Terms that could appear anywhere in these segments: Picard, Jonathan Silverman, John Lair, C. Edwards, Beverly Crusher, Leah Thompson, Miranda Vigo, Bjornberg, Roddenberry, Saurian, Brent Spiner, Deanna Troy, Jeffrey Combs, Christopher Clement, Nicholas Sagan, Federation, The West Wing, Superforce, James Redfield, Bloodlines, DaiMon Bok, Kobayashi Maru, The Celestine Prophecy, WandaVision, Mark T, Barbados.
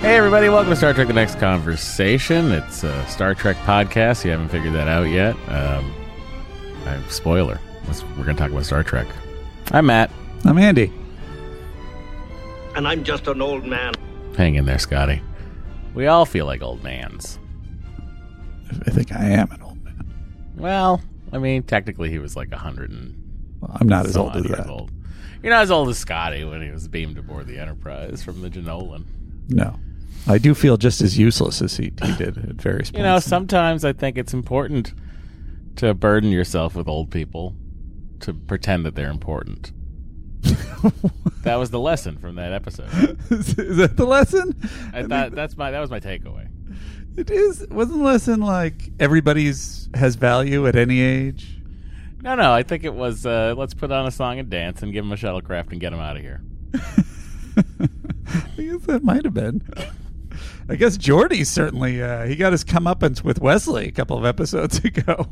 Hey everybody, welcome to Star Trek The Next Conversation. It's a Star Trek podcast. You haven't figured that out yet. Spoiler. We're going to talk about Star Trek. I'm Matt. I'm Andy. And I'm just an old man. Hang in there, Scotty. We all feel like old mans. I think I am an old man. Well, I mean, technically he was like 100 and... Well, I'm not as old as that. You're not as old as Scotty when he was beamed aboard the Enterprise from the Jenolan. No. I do feel just as useless as he did at various points. You know, sometimes I think it's important to burden yourself with old people to pretend that they're important. That was the lesson from that episode. Is that the lesson? That was my takeaway. It is. Wasn't the lesson like everybody's has value at any age? No. I think it was let's put on a song and dance and give them a shuttlecraft and get them out of here. I guess that might have been. I guess Geordi certainly, he got his comeuppance with Wesley a couple of episodes ago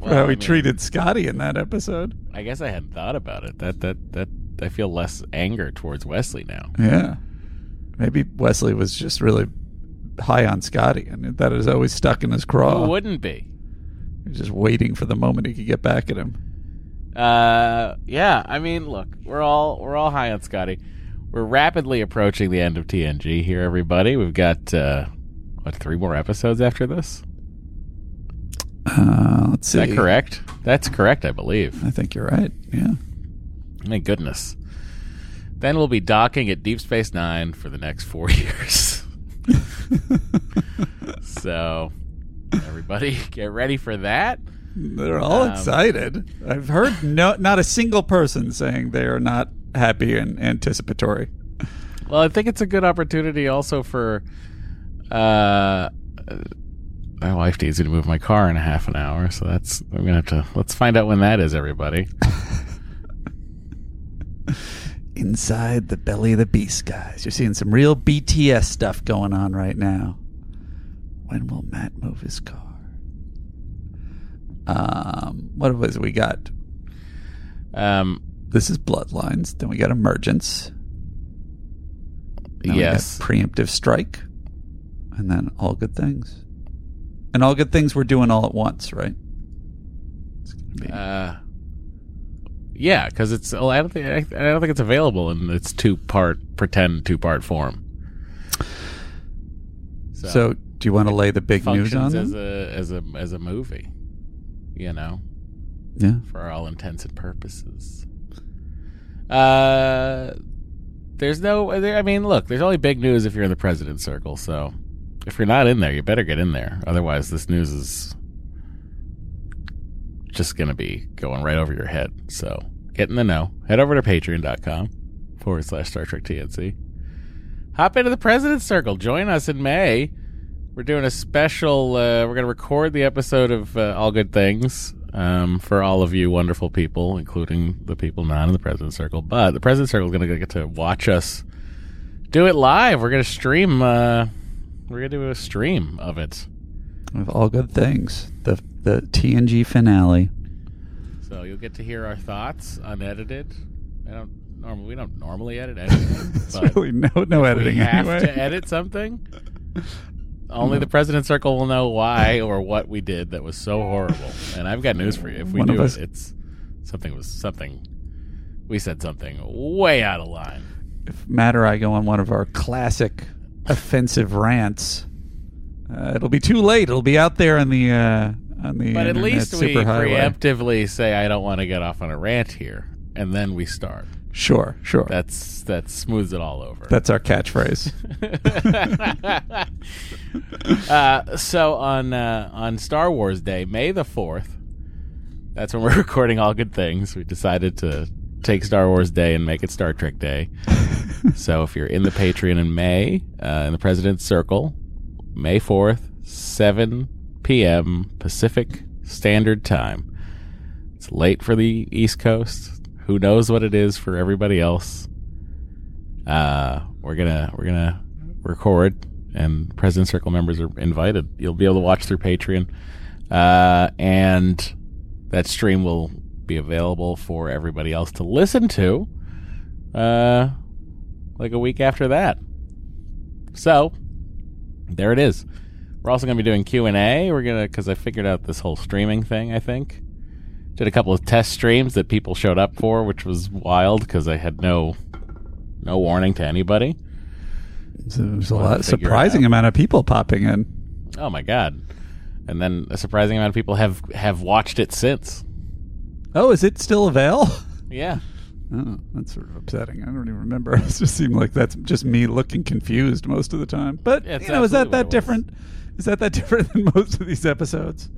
for how he treated Scotty in that episode. I guess I hadn't thought about it. That I feel less anger towards Wesley now. Yeah. Maybe Wesley was just really high on Scotty, and that is always stuck in his craw. Who wouldn't be? He was just waiting for the moment he could get back at him. Yeah, I mean, look, we're all high on Scotty. We're rapidly approaching the end of TNG here, everybody. We've got, 3 more episodes after this? Let's see. Is that correct? That's correct, I believe. I think you're right, yeah. My goodness. Then we'll be docking at Deep Space Nine for the next 4 years. So, everybody, get ready for that. They're all excited. I've heard not a single person saying they are not happy and anticipatory. Well, I think it's a good opportunity also for my wife needs me to move my car in half an hour, so that's I'm gonna have to let's find out when that is, everybody. Inside the belly of the beast, guys. You're seeing some real BTS stuff going on right now. When will Matt move his car? What was we got? This is Bloodlines. Then we got Emergence. Then yes. We got Preemptive Strike. And then All Good Things. And All Good Things we're doing all at once, right? It's gonna be... yeah, because it's. Well, I don't think it's available in its two-part form. So do you want to lay the big news on them? As a movie, you know. Yeah. For all intents and purposes. There's only big news if you're in the president's circle, so if you're not in there, you better get in there. Otherwise, this news is just going to be going right over your head. So get in the know. Head over to patreon.com/StarTrekTNC. Hop into the president's circle. Join us in May. We're doing a special, we're going to record the episode of All Good Things. For all of you wonderful people, including the people not in the President's Circle. But the President's Circle is going to get to watch us do it live. We're going to stream. We're going to do a stream of it. Of All Good Things. The TNG finale. So you'll get to hear our thoughts unedited. We don't normally edit anything. But really no editing we have anyway. To edit something? Only the President's Circle will know why or what we did that was so horrible. And I've got news for you. If we do it, it's something. We said something way out of line. If Matt or I go on one of our classic offensive rants, it'll be too late. It'll be out there on the. But at least we preemptively say, "I don't want to get off on a rant here," and then we start. Sure. That smooths it all over. That's our catchphrase. So on Star Wars Day, May the 4th, that's when we're recording All Good Things. We decided to take Star Wars Day and make it Star Trek Day. So if you're in the Patreon in May, in the President's Circle, May 4th, 7 p.m. Pacific Standard Time. It's late for the East Coast. Who knows what it is for everybody else? We're gonna record, and President Circle members are invited. You'll be able to watch through Patreon, and that stream will be available for everybody else to listen to, like a week after that. So there it is. We're also going to be doing Q&A. We're gonna, because I figured out this whole streaming thing. I think did a couple of test streams that people showed up for, which was wild because I had no warning to anybody. So it was a lot, surprising amount of people popping in. Oh my god! And then a surprising amount of people have watched it since. Oh, is it still available? Yeah. Oh, that's sort of upsetting. I don't even remember. It just seemed like that's just me looking confused most of the time. But yeah, you know, is that different? Is that different than most of these episodes?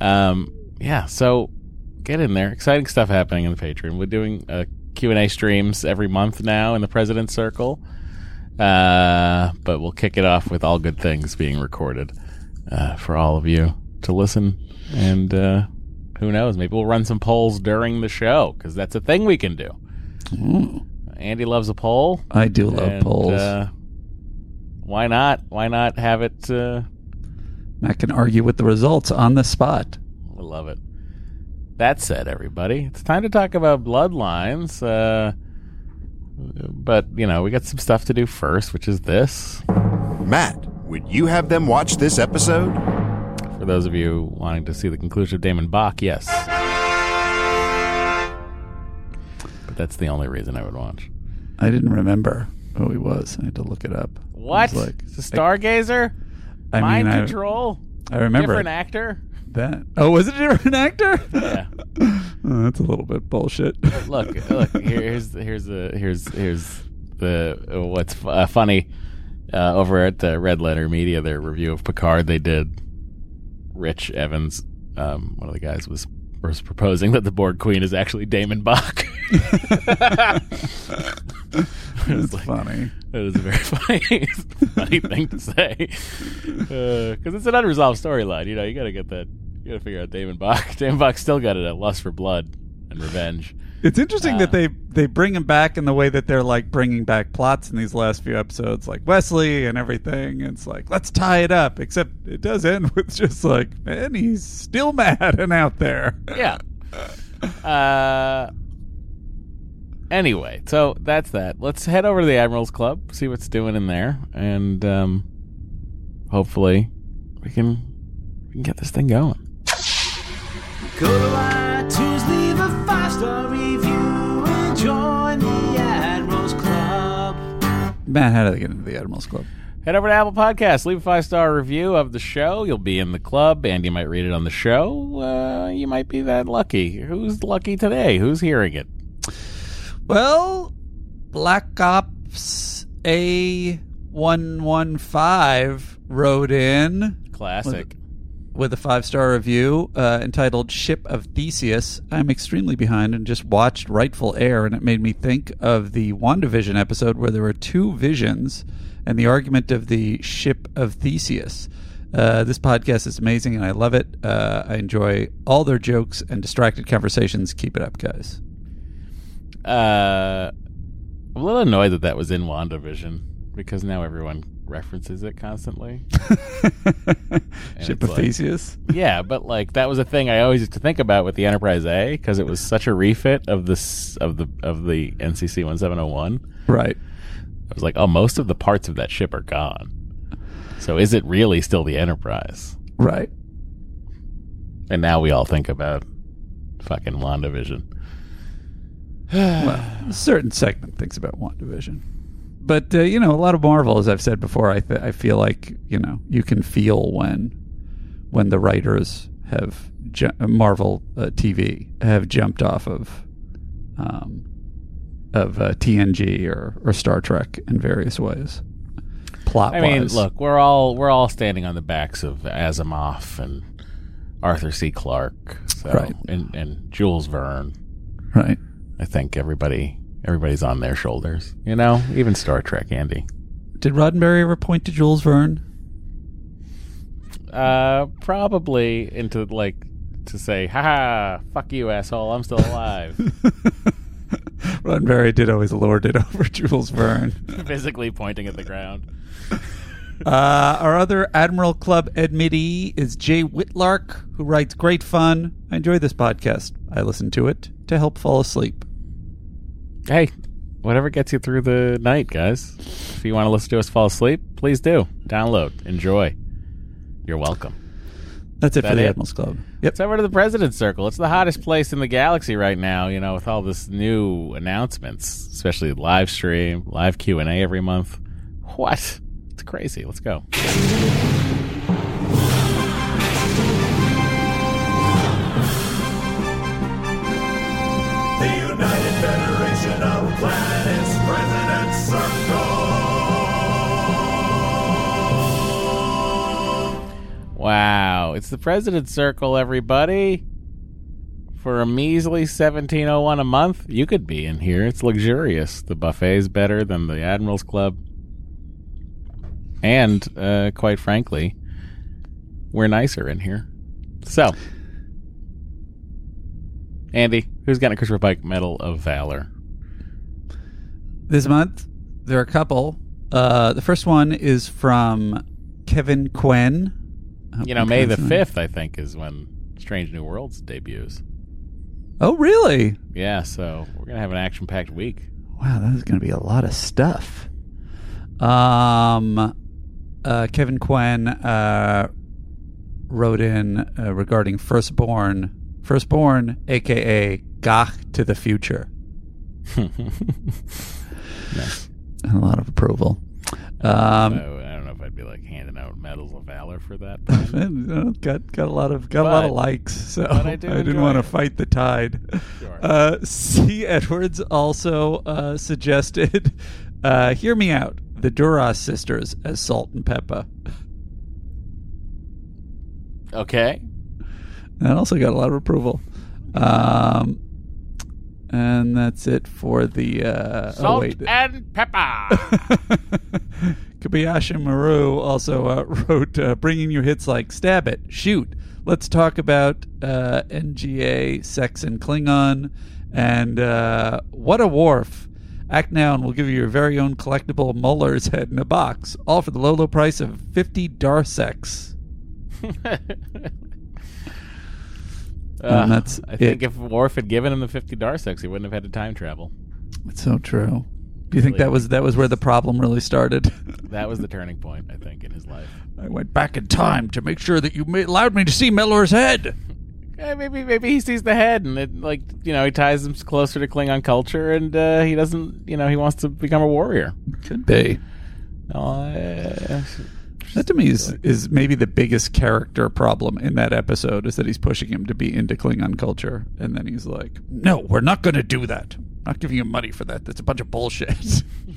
Yeah. So get in there. Exciting stuff happening in the Patreon. We're doing Q&A streams every month now in the President's Circle. But we'll kick it off with all good things being recorded for all of you to listen. And who knows? Maybe we'll run some polls during the show, because that's a thing we can do. Ooh. Andy loves a poll. I do love polls. Why not? Why not have it? I can argue with the results on the spot. I love it. That said, everybody, it's time to talk about Bloodlines. But, you know, we got some stuff to do first, which is this. Matt, would you have them watch this episode? For those of you wanting to see the conclusion of DaiMon Bok, yes. But that's the only reason I would watch. I didn't remember who he was. I had to look it up. What? It was like, it's a stargazer? Mind control? I remember. Different actor? That. Oh, was it a different actor? Yeah. Oh, that's a little bit bullshit. Look. Here's the what's funny over at the Red Letter Media, their review of Picard they did. Rich Evans, one of the guys, was proposing that the Borg Queen is actually DaiMon Bok. It's like, funny. It was very funny. It's a funny thing to say, because it's an unresolved storyline. You know, you got to get that. You got to figure out DaiMon Bok. DaiMon Bok still got it at lust for blood and revenge. It's interesting that they bring him back in the way that they're like bringing back plots in these last few episodes, like Wesley and everything. It's like, let's tie it up, except it does end with just like, man, he's still mad and out there. Yeah. Anyway, so that's that. Let's head over to the Admiral's Club, see what's doing in there, and hopefully we can get this thing going. Go to iTunes, leave a 5-star review, and join the Admiral's Club. Matt, how do they get into the Admiral's Club? Head over to Apple Podcasts, leave a 5-star review of the show. You'll be in the club. Andy might read it on the show. You might be that lucky. Who's lucky today? Who's hearing it? Well, Black Ops A115 wrote in. Classic. With a 5-star review entitled Ship of Theseus. I'm extremely behind and just watched Rightful Heir, and it made me think of the WandaVision episode where there were two visions and the argument of the Ship of Theseus. This podcast is amazing, and I love it. I enjoy all their jokes and distracted conversations. Keep it up, guys. I'm a little annoyed that was in WandaVision, because now everyone references it constantly. Ship of Theseus? Like, yeah, but like that was a thing I always used to think about with the Enterprise A, because it was such a refit of the NCC 1701. Right. I was like, oh, most of the parts of that ship are gone. So is it really still the Enterprise? Right. And now we all think about fucking WandaVision. Well, a certain segment thinks about WandaVision. But, you know, a lot of Marvel, as I've said before, I feel like, you know, you can feel when the writers have Marvel TV have jumped off of TNG or Star Trek in various ways. Plot-wise. I mean, look, we're all standing on the backs of Asimov and Arthur C. Clarke, so, right. and Jules Verne. Right. I think everybody's on their shoulders, you know. Even Star Trek, Andy. Did Roddenberry ever point to Jules Verne? Probably into, like, to say, ha-ha, fuck you, asshole, I'm still alive. Roddenberry did always lord it over Jules Verne. Physically pointing at the ground. Our other Admiral Club admittee is Jay Whitlark, who writes, great fun. I enjoy this podcast. I listen to it to help fall asleep. Hey, whatever gets you through the night, guys. If you want to listen to us fall asleep, please do. Download. Enjoy. You're welcome. That's it for the Admiral's Club. Yep. Let's over to the President's Circle. It's the hottest place in the galaxy right now, you know, with all this new announcements, especially live stream, live Q&A every month. What? It's crazy. Let's go. The United Federation of Planets President's Circle. Wow. It's the President's Circle, everybody. For a measly $17.01 a month, you could be in here. It's luxurious. The buffet's better than the Admiral's Club. And, quite frankly, we're nicer in here. So, Andy, who's got a Christopher Pike Medal of Valor? This month, there are a couple. The first one is from Kevin Quinn. You know, May the 5th, I think, is when Strange New Worlds debuts. Oh, really? Yeah, so we're going to have an action-packed week. Wow, that is going to be a lot of stuff. Kevin Quinn wrote in regarding Firstborn, a.k.a. Gach to the Future. Nice. A lot of approval. I don't know if I'd be like handing out medals of valor for that. got a lot of likes, so I didn't want to fight the tide. Sure. C. Edwards also suggested, hear me out. The Duras sisters as Salt and Peppa. Okay. That also got a lot of approval. And that's it for the... Salt and Peppa! Kobayashi Maru also wrote, bringing you hits like Stab It, Shoot. Let's talk about NGA, Sex and Klingon, and What a Wharf. Act now and we'll give you your very own collectible Muller's head in a box, all for the low price of 50 Darsex. I think if Worf had given him the 50 Darsex, he wouldn't have had to time travel. That's so true. Do you think that was where the problem really started? That was the turning point, I think, in his life. I went back in time to make sure that you allowed me to see Muller's head. Maybe he sees the head, and it, like, you know, he ties him closer to Klingon culture, and he doesn't, you know, he wants to become a warrior. Could be. That to me is maybe the biggest character problem in that episode, is that he's pushing him to be into Klingon culture, and then he's like, "No, we're not going to do that. I'm not giving you money for that. That's a bunch of bullshit."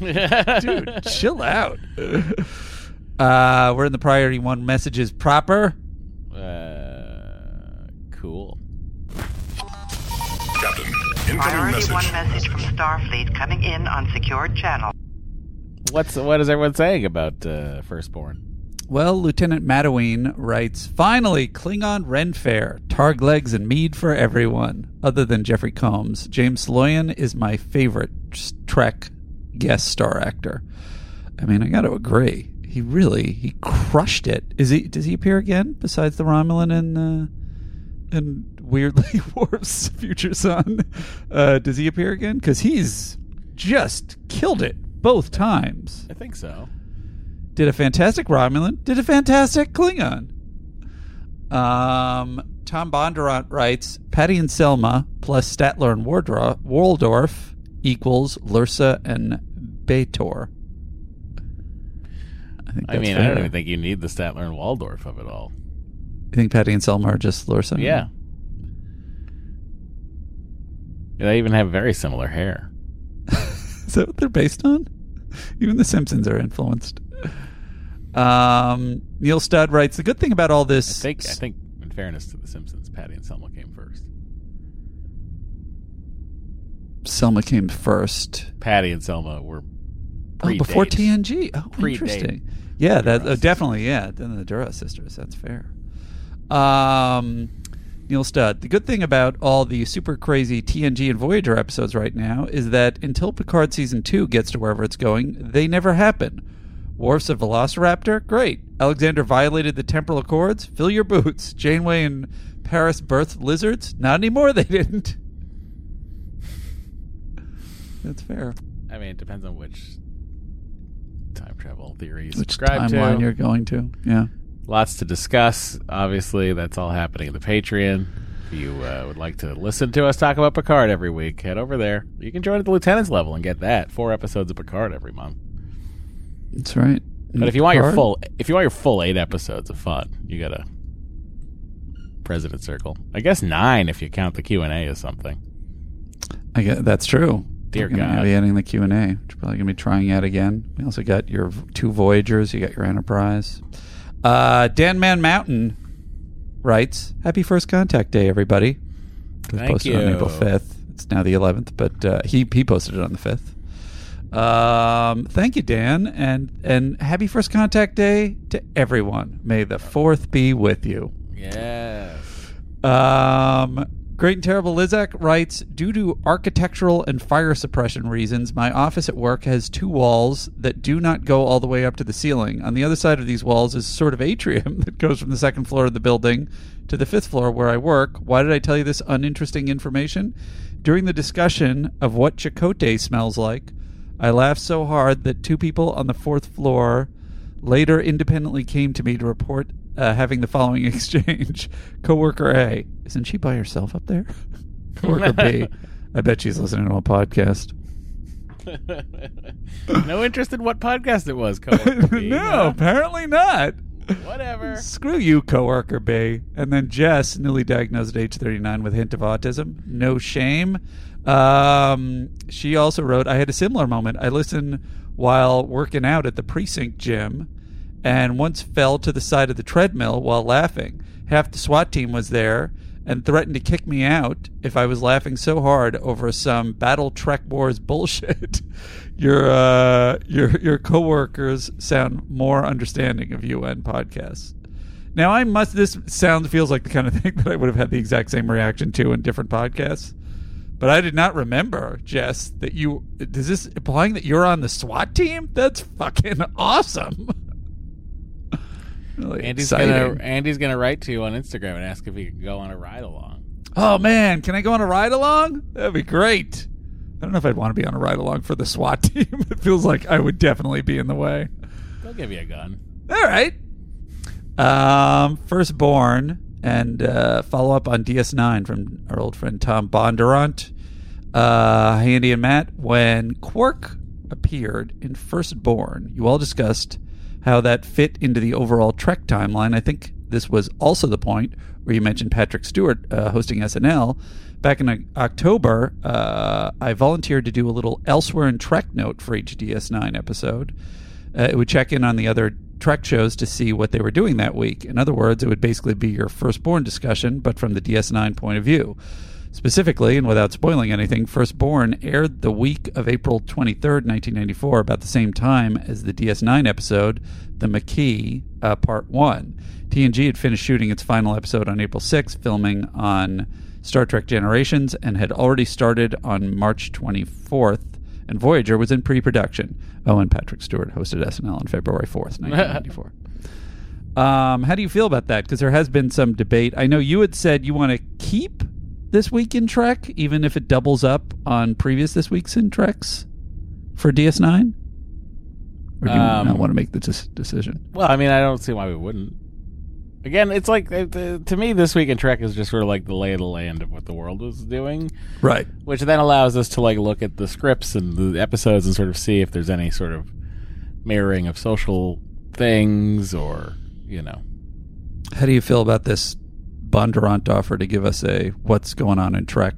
Dude, chill out. We're in the priority one messages proper. Cool. Captain, incoming message. Priority 1 message from Starfleet coming in on secured channel. What is everyone saying about Firstborn? Well, Lieutenant Madoween writes, finally, Klingon Ren Fair, Targ legs and mead for everyone. Other than Jeffrey Combs, James Sloyan is my favorite Trek guest star actor. I mean, I got to agree. He crushed it. Does he appear again besides the Romulan and weirdly Worf's future son? Does he appear again? Because he's just killed it both times. I think so. Did a fantastic Romulan. Did a fantastic Klingon. Tom Bondurant writes, Patty and Selma plus Statler and Waldorf equals Lursa and Bator. I mean, fair. I don't even think you need the Statler and Waldorf of it all. You think Patty and Selma are just Lursa? Yeah. They even have very similar hair. Is that what they're based on? Even The Simpsons are influenced. Neil Studd writes, the good thing about all this... I think, in fairness to The Simpsons, Patty and Selma came first. Selma came first. Patty and Selma were predates. Oh, before TNG. Oh, interesting. Yeah, that definitely. Yeah, then the Duras sisters. That's fair. Neil Studd. The good thing about all the super crazy TNG and Voyager episodes right now is that until Picard Season 2 gets to wherever it's going, they never happen. Worf's a velociraptor? Great. Alexander violated the temporal accords? Fill your boots. Janeway and Paris birthed lizards? Not anymore, they didn't. That's fair. I mean, it depends on which time travel theory you subscribe to. Which timeline you're going to, yeah. Lots to discuss. Obviously, that's all happening in the Patreon. If you would like to listen to us talk about Picard every week, head over there. You can join at the lieutenant's level and get that. 4 episodes of Picard every month. That's right. But if you want your full 8 episodes of fun, you got a President Circle. I guess 9 if you count the Q&A as something. I guess that's true. Dear God, I'm going to be adding the Q&A. We're probably going to be trying out again. We also got your 2 Voyagers. You got your Enterprise. Dan Man Mountain writes, "Happy First Contact Day, everybody." It was posted on April 5th. It's now the 11th, but he posted it on the 5th. Thank you, Dan, and happy First Contact Day to everyone. May the 4th be with you. Yes. Great and Terrible Lizak writes, "Due to architectural and fire suppression reasons, my office at work has 2 walls that do not go all the way up to the ceiling. On the other side of these walls is sort of atrium that goes from the 2nd floor of the building to the 5th floor where I work. Why did I tell you this uninteresting information? During the discussion of what Chakotay smells like, I laughed so hard that 2 people on the 4th floor later independently came to me to report having the following exchange. Coworker A, isn't she by herself up there? Coworker B, I bet she's listening to a podcast. No interest in what podcast it was, coworker B. No, apparently not. Whatever. Screw you, coworker B. And then Jess, newly diagnosed at age 39 with a hint of autism. No shame. She also wrote, "I had a similar moment. I listened while working out at the precinct gym and once fell to the side of the treadmill while laughing. Half the SWAT team was there and threatened to kick me out if I was laughing so hard over some Battle Trek Wars bullshit. Your coworkers sound more understanding of UN podcasts." Now this sound feels like the kind of thing that I would have had the exact same reaction to in different podcasts. But I did not remember, Jess, that you... Is this implying that you're on the SWAT team? That's fucking awesome. Really Andy's gonna write to you on Instagram and ask if he can go on a ride-along. Oh, man. Can I go on a ride-along? That'd be great. I don't know if I'd want to be on a ride-along for the SWAT team. It feels like I would definitely be in the way. They'll give you a gun. All right. Firstborn... And follow up on DS9 from our old friend Tom Bondurant. Hi, Andy and Matt. When Quark appeared in Firstborn, you all discussed how that fit into the overall Trek timeline. I think this was also the point where you mentioned Patrick Stewart hosting SNL. Back in October, I volunteered to do a little Elsewhere in Trek note for each DS9 episode. It would check in on the other Trek shows to see what they were doing that week. In other words, it would basically be your Firstborn discussion, but from the DS9 point of view. Specifically, and without spoiling anything, Firstborn aired the week of April 23rd, 1994, about the same time as the DS9 episode, The McKee, Part 1. TNG had finished shooting its final episode on April 6th, filming on Star Trek Generations, and had already started on March 24th. And Voyager was in pre-production. Oh, and Patrick Stewart hosted SNL on February 4th, 1994. How do you feel about that? Because there has been some debate. I know you had said you want to keep This Week in Trek, even if it doubles up on previous This Weeks in Treks for DS9? Or do you not want to make the decision? Well, I mean, I don't see why we wouldn't. Again, it's like, to me, This Week in Trek is just sort of like the lay of the land of what the world was doing. Right. Which then allows us to like look at the scripts and the episodes and sort of see if there's any sort of mirroring of social things or, you know. How do you feel about this Bondurant offer to give us a what's going on in Trek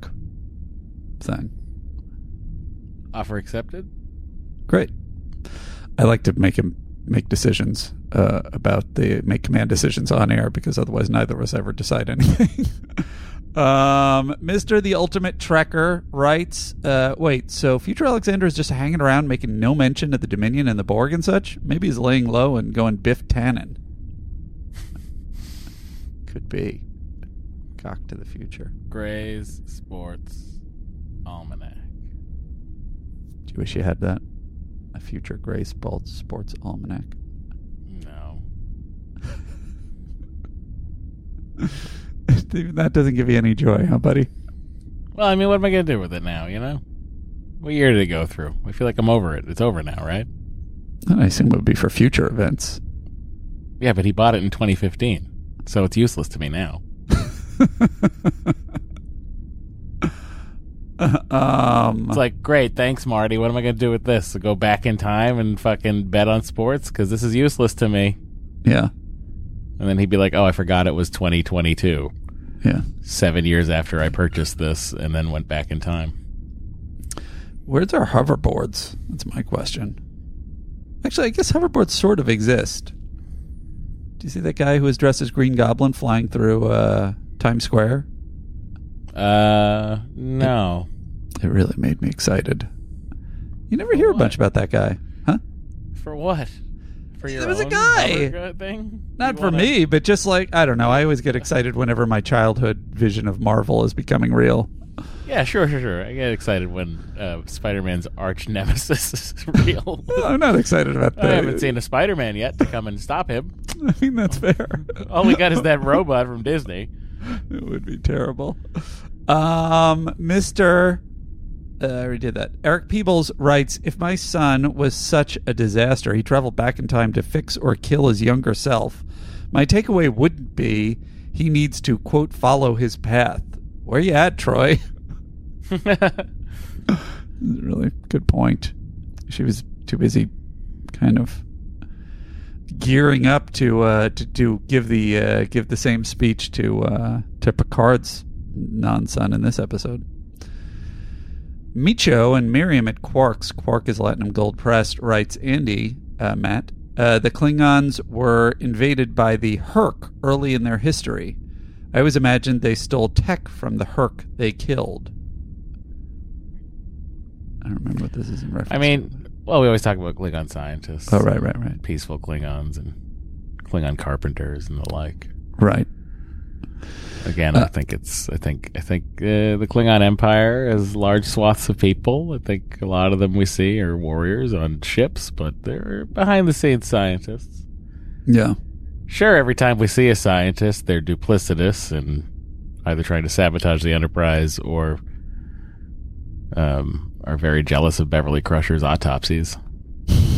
thing? Offer accepted. Great. I like to make him make decisions make command decisions on air, because otherwise neither of us ever decide anything. Mr. The Ultimate Trekker writes, wait, so Future Alexander is just hanging around making no mention of the Dominion and the Borg and such? Maybe he's laying low and going Biff Tannen. Could be. Cock to the future. Gray's Sports Almanac. Do you wish you had that? A future Gray's Sports Almanac. No. That doesn't give you any joy, huh, buddy? Well, I mean, what am I going to do with it now, you know? What year did it go through? I feel like I'm over it. It's over now, right? I assume it would be for future events. Yeah, but he bought it in 2015, so it's useless to me now. It's like, great, thanks, Marty. What am I going to do with this? So go back in time and fucking bet on sports? Because this is useless to me. Yeah. And then he'd be like, oh, I forgot it was 2022. Yeah. 7 years after I purchased this and then went back in time. Where's our hoverboards? That's my question. Actually, I guess hoverboards sort of exist. Do you see that guy who was dressed as Green Goblin flying through Times Square? No. It really made me excited. You never hear much about that guy, huh? For what? There was a guy thing? Not for me, but just like, I don't know, I always get excited whenever my childhood vision of Marvel is becoming real. Yeah, sure. I get excited when Spider-Man's arch nemesis is real. No, I'm not excited about that. I haven't seen a Spider-Man yet to come and stop him. I mean, that's fair. All we got is that robot from Disney. It would be terrible. Mr. I already did that. Eric Peebles writes, if my son was such a disaster, he traveled back in time to fix or kill his younger self, my takeaway wouldn't be he needs to, quote, follow his path. Where you at, Troy? Really good point. She was too busy kind of gearing up to give the same speech to Picard's non-son in this episode. Micho and Miriam at Quark's, Quark is Latinum Gold Pressed, writes Andy, Matt, the Klingons were invaded by the Herc early in their history. I always imagined they stole tech from the Herc they killed. I don't remember what this is in reference to. I mean, well, we always talk about Klingon scientists. Oh, right. Peaceful Klingons and Klingon carpenters and the like. Right. Again, I think the Klingon Empire has large swaths of people. I think a lot of them we see are warriors on ships, but they're behind-the-scenes scientists. Yeah. Sure, every time we see a scientist, they're duplicitous and either trying to sabotage the Enterprise or are very jealous of Beverly Crusher's autopsies.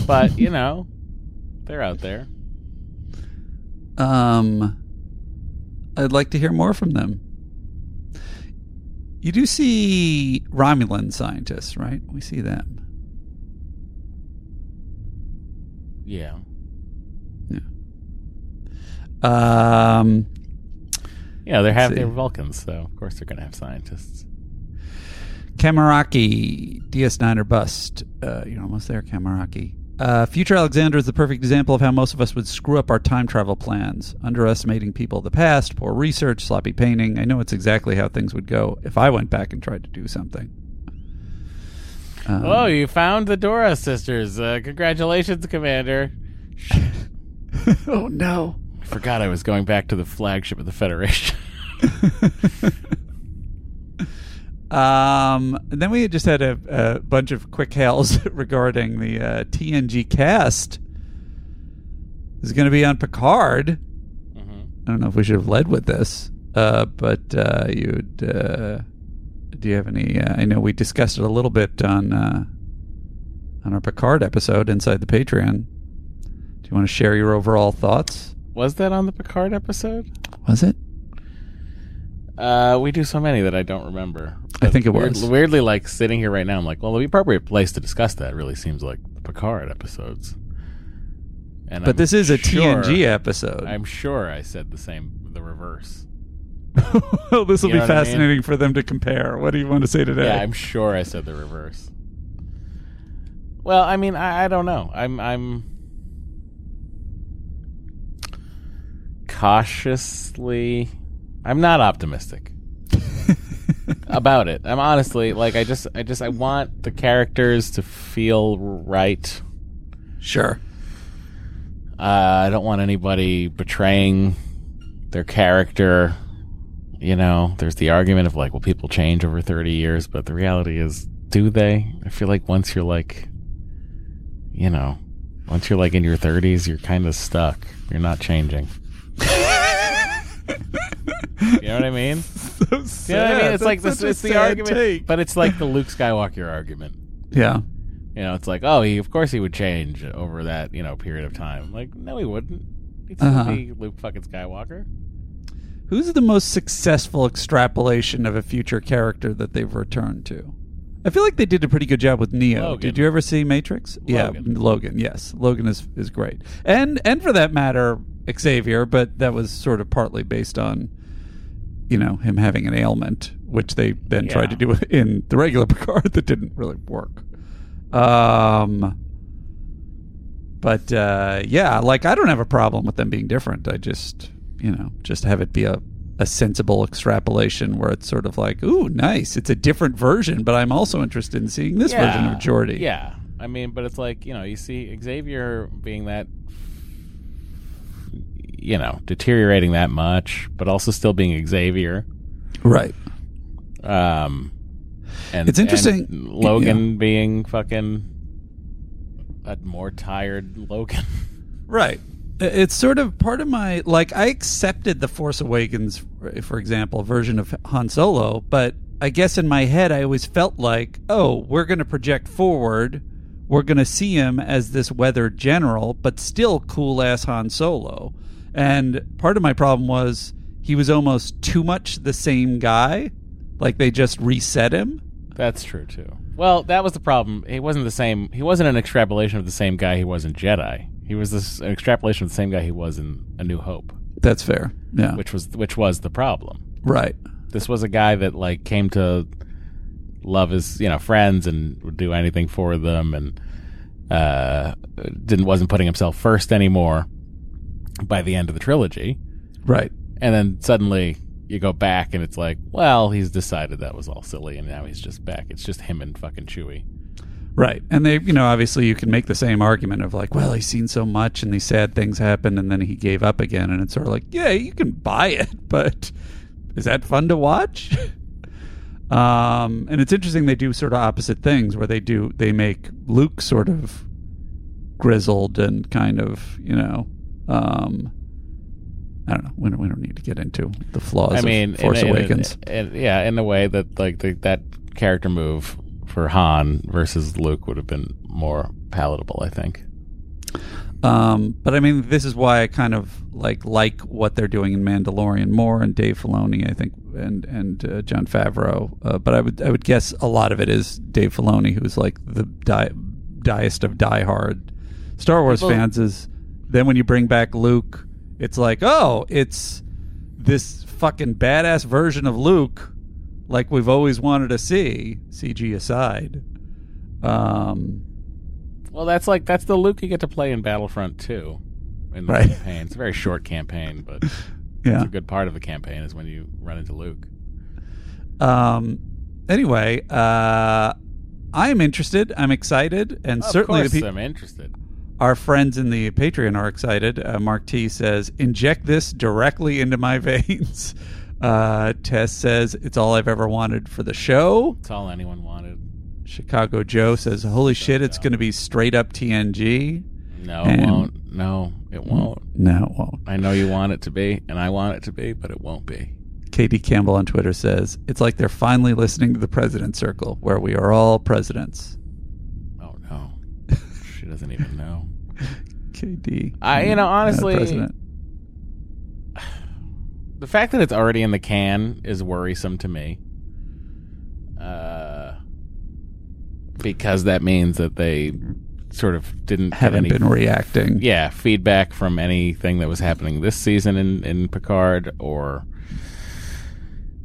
But, you know, they're out there. I'd like to hear more from them. You do see Romulan scientists, right? We see them. Yeah. They're Vulcans, so of course they're going to have scientists. Kamaraki, DS9 or bust. You're almost there, Kamaraki. Future Alexander is the perfect example of how most of us would screw up our time travel plans. Underestimating people of the past, poor research, sloppy painting. I know it's exactly how things would go if I went back and tried to do something. You found the Dora sisters. Congratulations, Commander. Oh, no. I forgot I was going back to the flagship of the Federation. And then we just had a bunch of quick hails regarding the TNG cast. This is going to be on Picard. Mm-hmm. I don't know if we should have led with this, but do you have any? I know we discussed it a little bit on our Picard episode inside the Patreon. Do you want to share your overall thoughts? Was that on the Picard episode? Was it? We do so many that I don't remember. But I think it was. Weirdly, like, sitting here right now, I'm like, well, the appropriate place to discuss that really seems like the Picard episodes. But this is a TNG episode. I'm sure I said the reverse. Well, this will be fascinating for them to compare. What do you want to say today? Yeah, I'm sure I said the reverse. Well, I mean, I don't know. I'm cautiously... I'm not optimistic. about it. I'm honestly like, I want the characters to feel right. Sure. I don't want anybody betraying their character. You know, there's the argument of like, well, people change over 30 years, but the reality is, do they? I feel like once you're like, you know, once you're like in your 30s, you're kind of stuck. You're not changing. You know what I mean? So sad. You know what I mean? It's like this, it's the argument, take. But it's like the Luke Skywalker argument. Yeah. You know, it's like, oh, he, of course he would change over that, you know, period of time. Like, no, he wouldn't. He'd still be Luke fucking Skywalker. Who's the most successful extrapolation of a future character that they've returned to? I feel like they did a pretty good job with Neo. Logan. Did you ever see Matrix? Logan. Yeah, Logan, yes. Logan is great. And for that matter, Xavier, but that was sort of partly based on, you know, him having an ailment, which they then tried to do in the regular Picard that didn't really work. Yeah, like I don't have a problem with them being different. I just, you know, just have it be a sensible extrapolation where it's sort of like, ooh, nice. It's a different version, but I'm also interested in seeing this version of Geordi. Yeah. I mean, but it's like, you know, you see Xavier being that, you know, deteriorating that much, but also still being Xavier. Right. And it's interesting. And Logan being fucking a more tired Logan. Right. It's sort of part of my, like, I accepted the Force Awakens, for example, version of Han Solo, but I guess in my head I always felt like, oh, we're going to project forward, we're going to see him as this weathered general, but still cool-ass Han Solo. And part of my problem was he was almost too much the same guy, like they just reset him. That's true, too. Well, that was the problem. He wasn't the same. He wasn't an extrapolation of the same guy he was in Jedi. He was an extrapolation of the same guy he was in A New Hope. That's fair. Yeah. Which was the problem. Right. This was a guy that like came to love his, you know, friends and would do anything for them, and wasn't putting himself first anymore by the end of the trilogy. Right. And then suddenly you go back and it's like, well, he's decided that was all silly and now he's just back. It's just him and fucking Chewie. Right. And they, you know, obviously you can make the same argument of like, well, he's seen so much and these sad things happened and then he gave up again. And it's sort of like, yeah, you can buy it, but is that fun to watch? And it's interesting they do sort of opposite things where they make Luke sort of grizzled and kind of, you know, I don't know. We don't need to get into the flaws of Force Awakens. In the way that like that character move for Han versus Luke would have been more palatable, I think. But I mean, this is why I kind of like what they're doing in Mandalorian more, and Dave Filoni, I think, and Jon Favreau. But I would guess a lot of it is Dave Filoni, who's like the diest of diehard Star Wars fans. Is then when you bring back Luke, it's like, oh, it's this fucking badass version of Luke, like we've always wanted to see, CG aside. Well, that's the Luke you get to play in Battlefront 2 in the campaign. It's a very short campaign, but it's a good part of the campaign is when you run into Luke. Anyway, I'm interested. I'm excited, and certainly of course I'm interested. Our friends in the Patreon are excited. Mark T says, "Inject this directly into my veins." Tess says, "It's all I've ever wanted for the show." It's all anyone wanted. Chicago Joe says, "Holy shit, it's going to be straight up TNG." No, it won't. No, it won't. No, it won't. I know you want it to be, and I want it to be, but it won't be. Katie Campbell on Twitter says, "It's like they're finally listening to the President Circle, where we are all presidents." Oh, no. She doesn't even know. KD. You know, honestly, the fact that it's already in the can is worrisome to me, because that means that they sort of haven't been reacting. Yeah, feedback from anything that was happening this season in Picard, or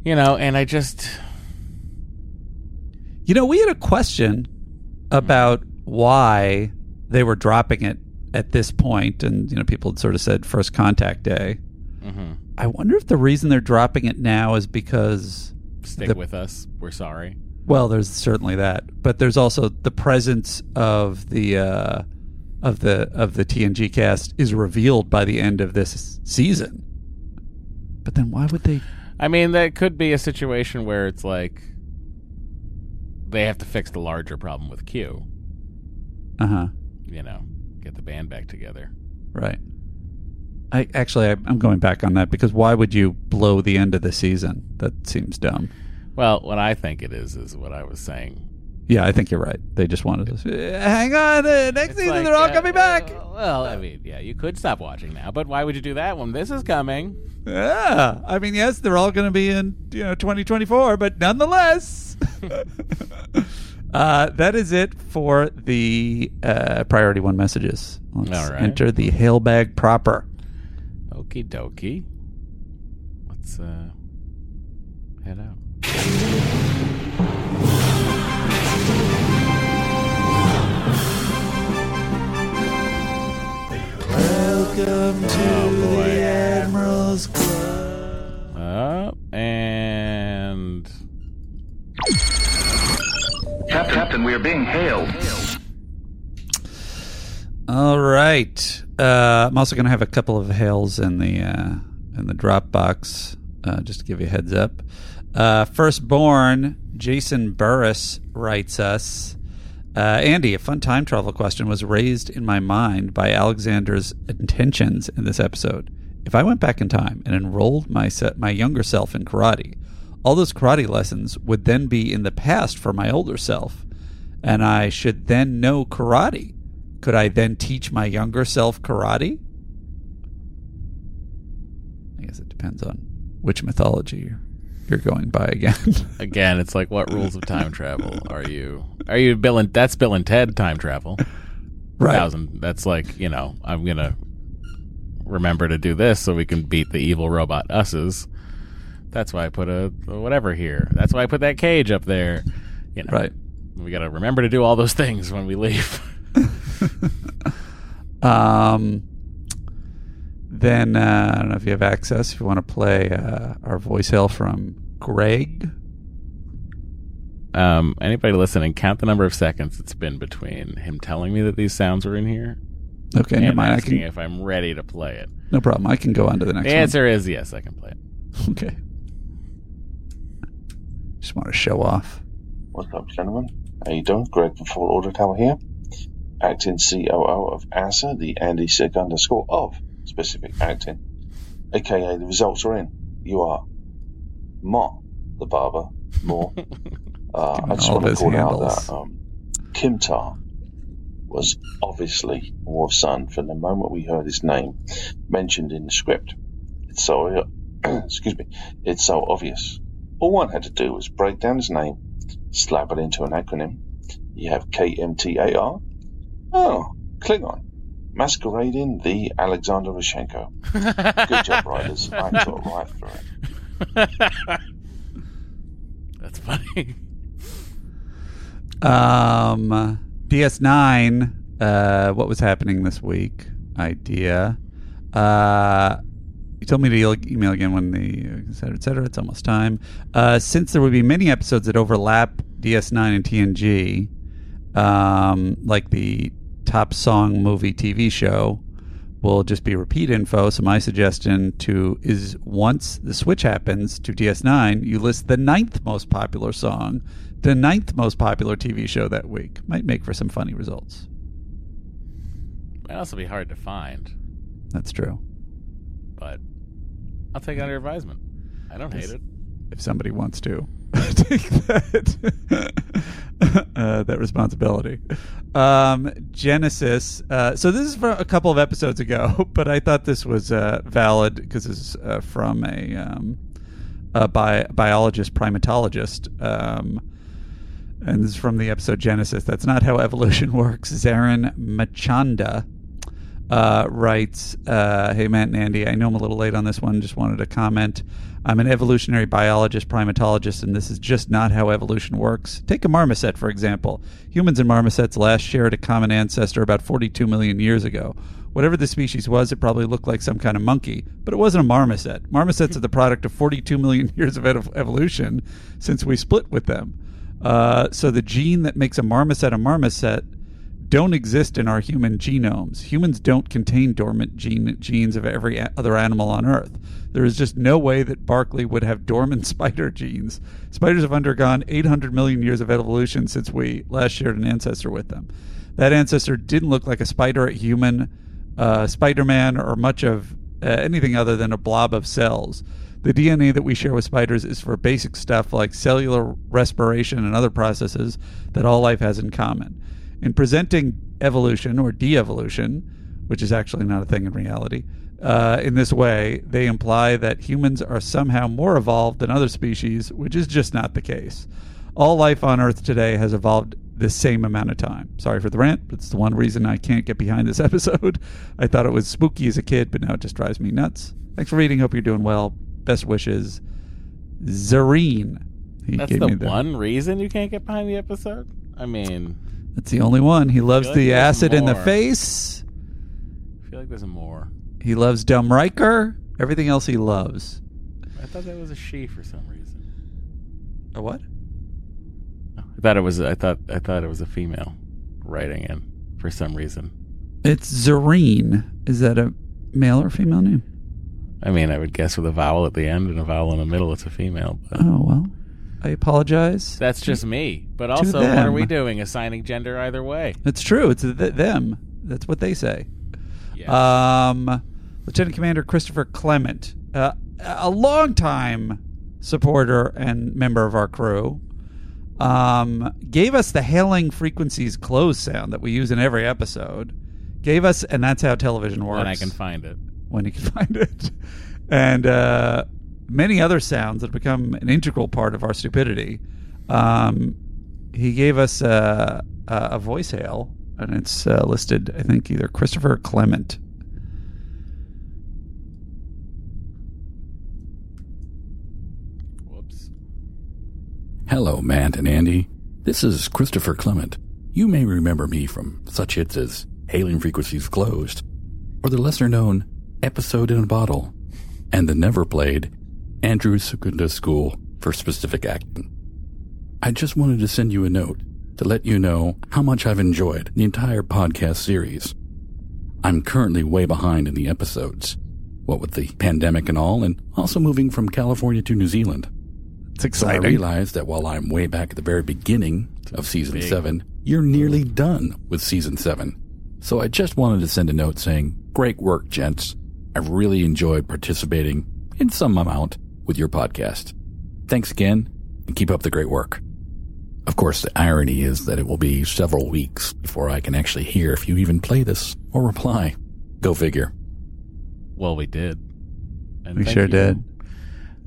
you know, and I just, you know, we had a question about why they were dropping it at this point, and you know, people had sort of said First Contact Day. I wonder if the reason they're dropping it now is because stick with us. We're sorry. Well, there's certainly that, but there's also the presence of the TNG cast is revealed by the end of this season. But then why would they? I mean, that could be a situation where it's like they have to fix the larger problem with Q. Uh-huh. You know, get the band back together. Right. I'm going back on that because why would you blow the end of the season? That seems dumb. Well, what I think it is what I was saying. Yeah, I think you're right. They just wanted us. Hang on, next season they're all coming back. Well, I mean, yeah, you could stop watching now, but why would you do that when this is coming? Yeah, I mean, yes, they're all going to be in 2024, but nonetheless. That is it for the Priority One messages. Let's enter the hail bag proper. Okie dokie. Let's head out. Welcome to the Admiral's Club. And Captain, we are being hailed. All right. I'm also going to have a couple of hails in the Dropbox, just to give you a heads up. Firstborn Jason Burris writes us, Andy, a fun time travel question was raised in my mind by Alexander's intentions in this episode. If I went back in time and enrolled my younger self in karate, all those karate lessons would then be in the past for my older self, and I should then know karate. Could I then teach my younger self karate? I guess it depends on which mythology you're going by again. Again, it's like, what rules of time travel are you? Are you Bill and that's Bill and Ted time travel? Right. That's like, I'm gonna remember to do this so we can beat the evil robot us's. That's why I put a whatever here. That's why I put that cage up there. Right. We gotta remember to do all those things when we leave. Then I don't know if you have access. If you want to play our voice hail from Greg. Anybody listening, count the number of seconds it's been between him telling me that these sounds are in here. Okay, never mind. Asking if I'm ready to play it. No problem. I can go on to the next. The answer is yes. I can play it. Okay. Just want to show off. What's up, gentlemen? How you doing? Greg from Full Order Tower here. Acting COO of ASA, the Andy Sig _ of specific acting, aka the results are in. You are Mott, the barber, more. I just want to call out that Kim Tar was obviously Worf's son from the moment we heard his name mentioned in the script. It's so excuse me, it's so obvious. All one had to do was break down his name, slap it into an acronym. You have KMTAR. Oh, Klingon, masquerading the Alexander Roshenko. Good job, writers. I got right through it. That's funny. DS9, what was happening this week? Idea. You told me to email again when the etc. It's almost time. Since there would be many episodes that overlap DS9 and TNG, like the top song, movie, TV show will just be repeat info. So my suggestion is once the switch happens to DS9, you list the 9th most popular song, the 9th most popular TV show that week. Might make for some funny results. Might also be hard to find. That's true. But I'll take it under advisement. I don't hate it. If somebody wants to take that that responsibility. Genesis. So this is from a couple of episodes ago, but I thought this was valid because it's from a biologist primatologist, and this is from the episode Genesis. That's not how evolution works. Zerine Machanda writes, hey, Matt and Andy, I know I'm a little late on this one. Just wanted to comment. I'm an evolutionary biologist, primatologist, and this is just not how evolution works. Take a marmoset, for example. Humans and marmosets last shared a common ancestor about 42 million years ago. Whatever the species was, it probably looked like some kind of monkey, but it wasn't a marmoset. Marmosets are the product of 42 million years of evolution since we split with them. So the gene that makes a marmoset don't exist in our human genomes. Humans don't contain dormant genes of every other animal on Earth. There is just no way that Barkley would have dormant spider genes. Spiders have undergone 800 million years of evolution since we last shared an ancestor with them. That ancestor didn't look like a spider, a human, Spider-Man, or much of anything other than a blob of cells. The DNA that we share with spiders is for basic stuff like cellular respiration and other processes that all life has in common. In presenting evolution or de-evolution, which is actually not a thing in reality, in this way, they imply that humans are somehow more evolved than other species, which is just not the case. All life on Earth today has evolved the same amount of time. Sorry for the rant, but it's the one reason I can't get behind this episode. I thought it was spooky as a kid, but now it just drives me nuts. Thanks for reading. Hope you're doing well. Best wishes, Zerine. That's the one reason you can't get behind the episode? I mean, that's the only one. He loves the acid in the face. I feel like there's more. He loves Dumb Riker. Everything else he loves. I thought that was a she for some reason. A what? I thought it was a female writing in for some reason. It's Zerine. Is that a male or female name? I mean, I would guess with a vowel at the end and a vowel in the middle, it's a female. But oh, well, I apologize. That's just me. But also, what are we doing? Assigning gender either way. That's true. It's them. That's what they say. Yes. Lieutenant Commander Christopher Clement, a longtime supporter and member of our crew, gave us the hailing frequencies close sound that we use in every episode. Gave us, and that's how television works. When I can find it. When you can find it. And many other sounds that become an integral part of our stupidity. He gave us a voice hail, and it's listed, I think, either Christopher or Clement. Hello, Matt and Andy. This is Christopher Clement. You may remember me from such hits as Hailing Frequencies Closed, or the lesser-known Episode in a Bottle, and the never-played Andrew Secunda School for Specific Acting. I just wanted to send you a note to let you know how much I've enjoyed the entire podcast series. I'm currently way behind in the episodes, what with the pandemic and all, and also moving from California to New Zealand. It's exciting. So I realized that while I'm way back at the very beginning of Season 7, you're nearly done with Season 7. So I just wanted to send a note saying, great work, gents. I've really enjoyed participating in some amount with your podcast. Thanks again, and keep up the great work. Of course, the irony is that it will be several weeks before I can actually hear if you even play this or reply. Go figure. Well, we did. And we sure did.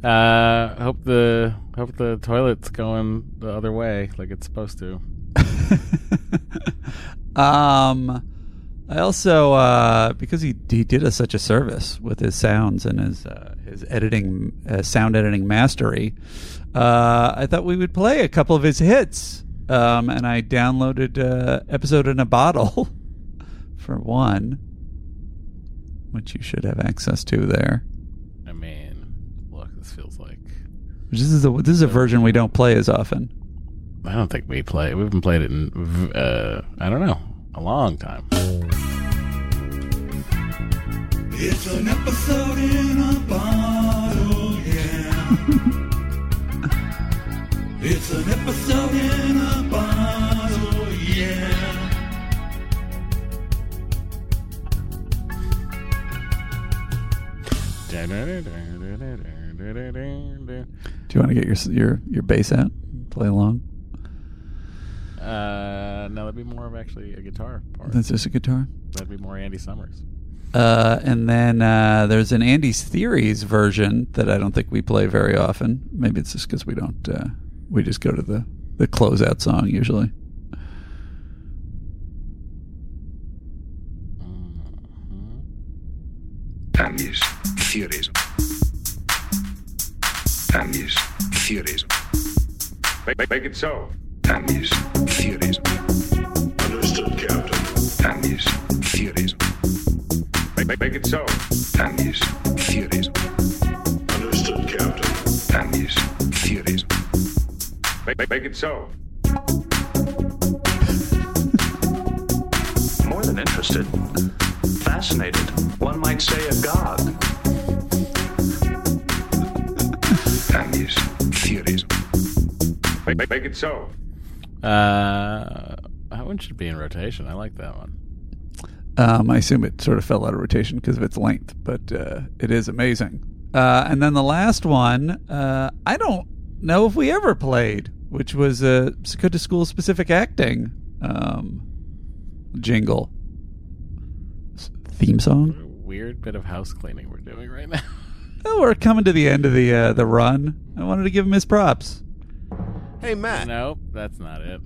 Hope the toilet's going the other way like it's supposed to. I also because he did us such a service with his sounds and his editing sound editing mastery, I thought we would play a couple of his hits. And I downloaded Episode in a Bottle for one, which you should have access to there. I mean, look, this feels like this is a version we don't play as often. I don't think we play. We haven't played it in I don't know, a long time. It's an episode in a bottle, yeah. It's an episode in a bottle, yeah. Do you want to get your bass out and play along? No, that'd be more of actually a guitar part. That's just a guitar? That'd be more Andy Summers. And then there's an Andy's Theories version that I don't think we play very often. Maybe it's just because we don't. We just go to the closeout song usually. Mm-hmm. Time is theories. Make it so. Time is theories. Understood, Captain. Time is theories. Make it so. Time is theories. Understood, Captain. Time is theories. Make it so. More than interested, fascinated. One might say agog. Time is theories. Make it so. That one should be in rotation. I like that one. I assume it sort of fell out of rotation because of its length, but it is amazing. And then the last one, I don't know if we ever played, which was a Secunda School specific acting jingle theme song. What a weird bit of house cleaning we're doing right now. Oh, we're coming to the end of the run. I wanted to give him his props. Hey, Matt. Nope, that's not it.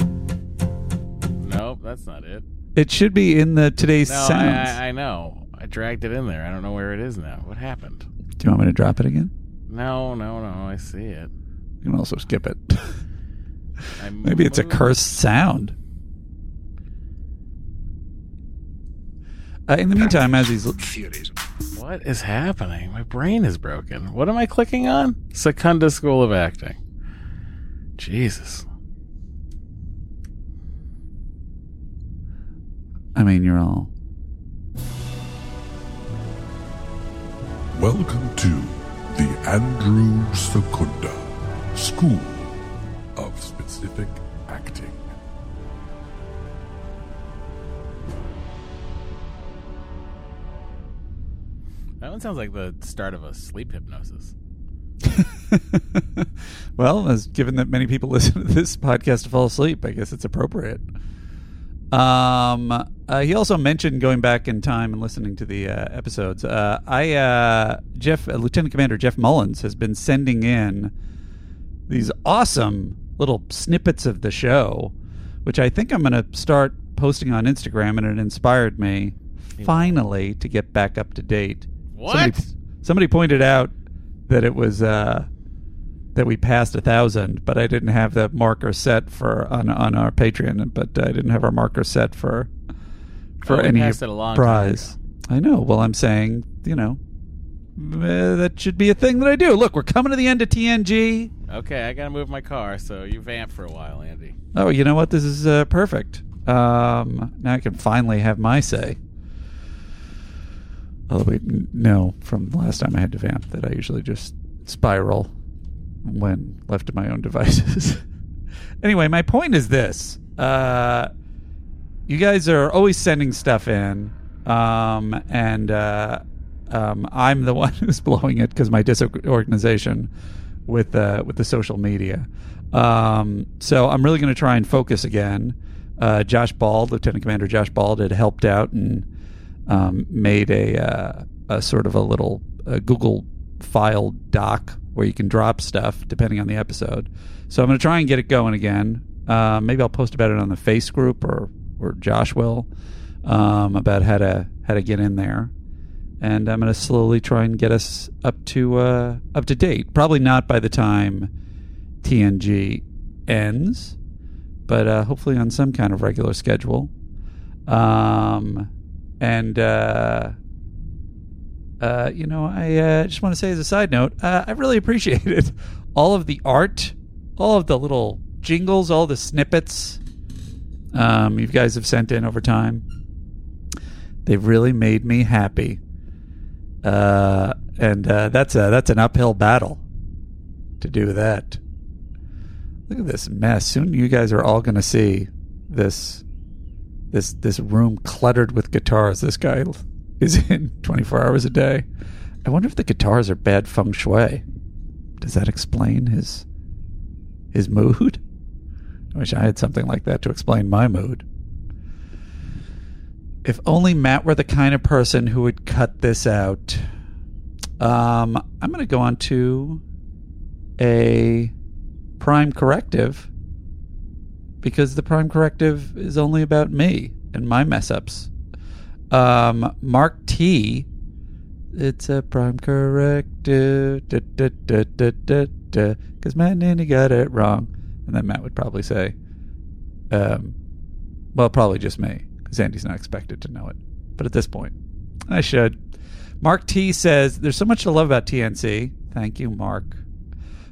Nope, that's not it. It should be in the today's sounds. I know. I dragged it in there. I don't know where it is now. What happened? Do you want me to drop it again? No. I see it. You can also skip it. Maybe it's a cursed sound. In the meantime, as he's... What is happening? My brain is broken. What am I clicking on? Secunda School of Acting. Jesus. I mean, you're all... Welcome to the Andrew Secunda School of Specific Acting. That one sounds like the start of a sleep hypnosis. Well, as given that many people listen to this podcast to fall asleep, I guess it's appropriate. He also mentioned going back in time and listening to the episodes. Lieutenant Commander Jeff Mullins has been sending in these awesome little snippets of the show, which I think I'm going to start posting on Instagram, and it inspired me finally to get back up to date. What? Somebody pointed out that it was that we passed 1,000, but I didn't have the marker set for on our Patreon. But I didn't have our marker set for any prize. I know. Well, I'm saying, that should be a thing that I do. Look, we're coming to the end of TNG. Okay, I gotta move my car, so you vamp for a while, Andy. Oh, you know what? This is perfect. Now I can finally have my say. Although we know from the last time I had to vamp that I usually just spiral when left to my own devices. Anyway, my point is this. You guys are always sending stuff in, and I'm the one who's blowing it because my disorganization with the social media. So I'm really going to try and focus again. Josh Bald, Lieutenant Commander Josh Bald, had helped out and made a sort of a little Google file doc where you can drop stuff depending on the episode. So I'm going to try and get it going again. Maybe I'll post about it on the Face group or Josh will, about how to get in there. And I'm going to slowly try and get us up to date. Probably not by the time TNG ends, but hopefully on some kind of regular schedule. I just want to say as a side note, I really appreciated all of the art, all of the little jingles, all the snippets you guys have sent in over time. They've really made me happy. And that's an uphill battle to do that. Look at this mess. Soon you guys are all going to see this room cluttered with guitars. This guy is in 24 hours a day. I wonder if the guitars are bad feng shui. Does that explain his mood? I wish I had something like that to explain my mood. If only Matt were the kind of person who would cut this out. I'm going to go on to a prime corrective because the prime corrective is only about me and my mess ups. Mark T. It's a prime corrective. Because Matt and Andy got it wrong. And then Matt would probably say, well, probably just me, because Andy's not expected to know it. But at this point, I should. Mark T says, there's so much to love about TNC. Thank you, Mark.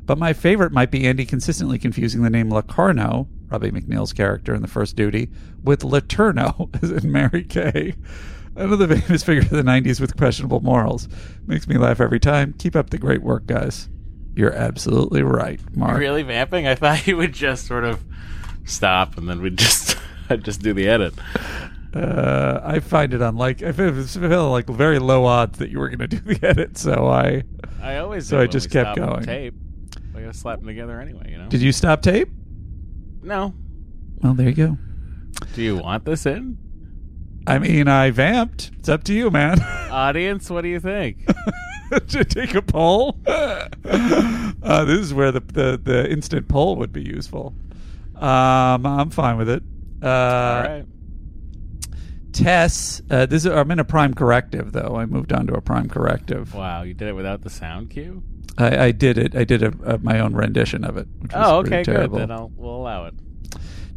But my favorite might be Andy consistently confusing the name Locarno, Robbie McNeil's character in The First Duty, with Laterno, as in Mary Kay. Another famous figure of the 90s with questionable morals. Makes me laugh every time. Keep up the great work, guys. You're absolutely right, Mark. You're really vamping? I thought you would just sort of stop and then we'd just I'd just do the edit. I find it unlikely. I feel like very low odds that you were going to do the edit, so I always so I just kept going. Tape. I got to slap them together anyway, you know. Did you stop tape? No. Well, there you go. Do you want this in? I mean, I vamped. It's up to you, man. Audience, what do you think? Should take a poll? This is where the instant poll would be useful. I'm fine with it. All right. Tess, this is, I'm in a prime corrective, though. I moved on to a prime corrective. Wow, you did it without the sound cue? I did it. I did my own rendition of it, which was pretty terrible. Good. Then we'll allow it.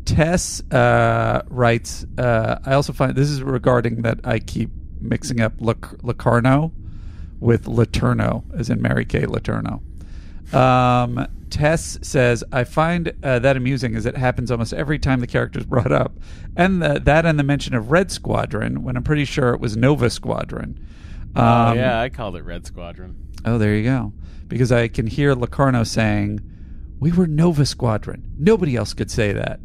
Tess writes, I also find this is regarding that I keep mixing up Locarno with Laterno, as in Mary Kay Laterno. Tess says, I find that amusing as it happens almost every time the character is brought up. And the mention of Red Squadron, when I'm pretty sure it was Nova Squadron. Yeah, I called it Red Squadron. Oh, there you go. Because I can hear Locarno saying, we were Nova Squadron. Nobody else could say that.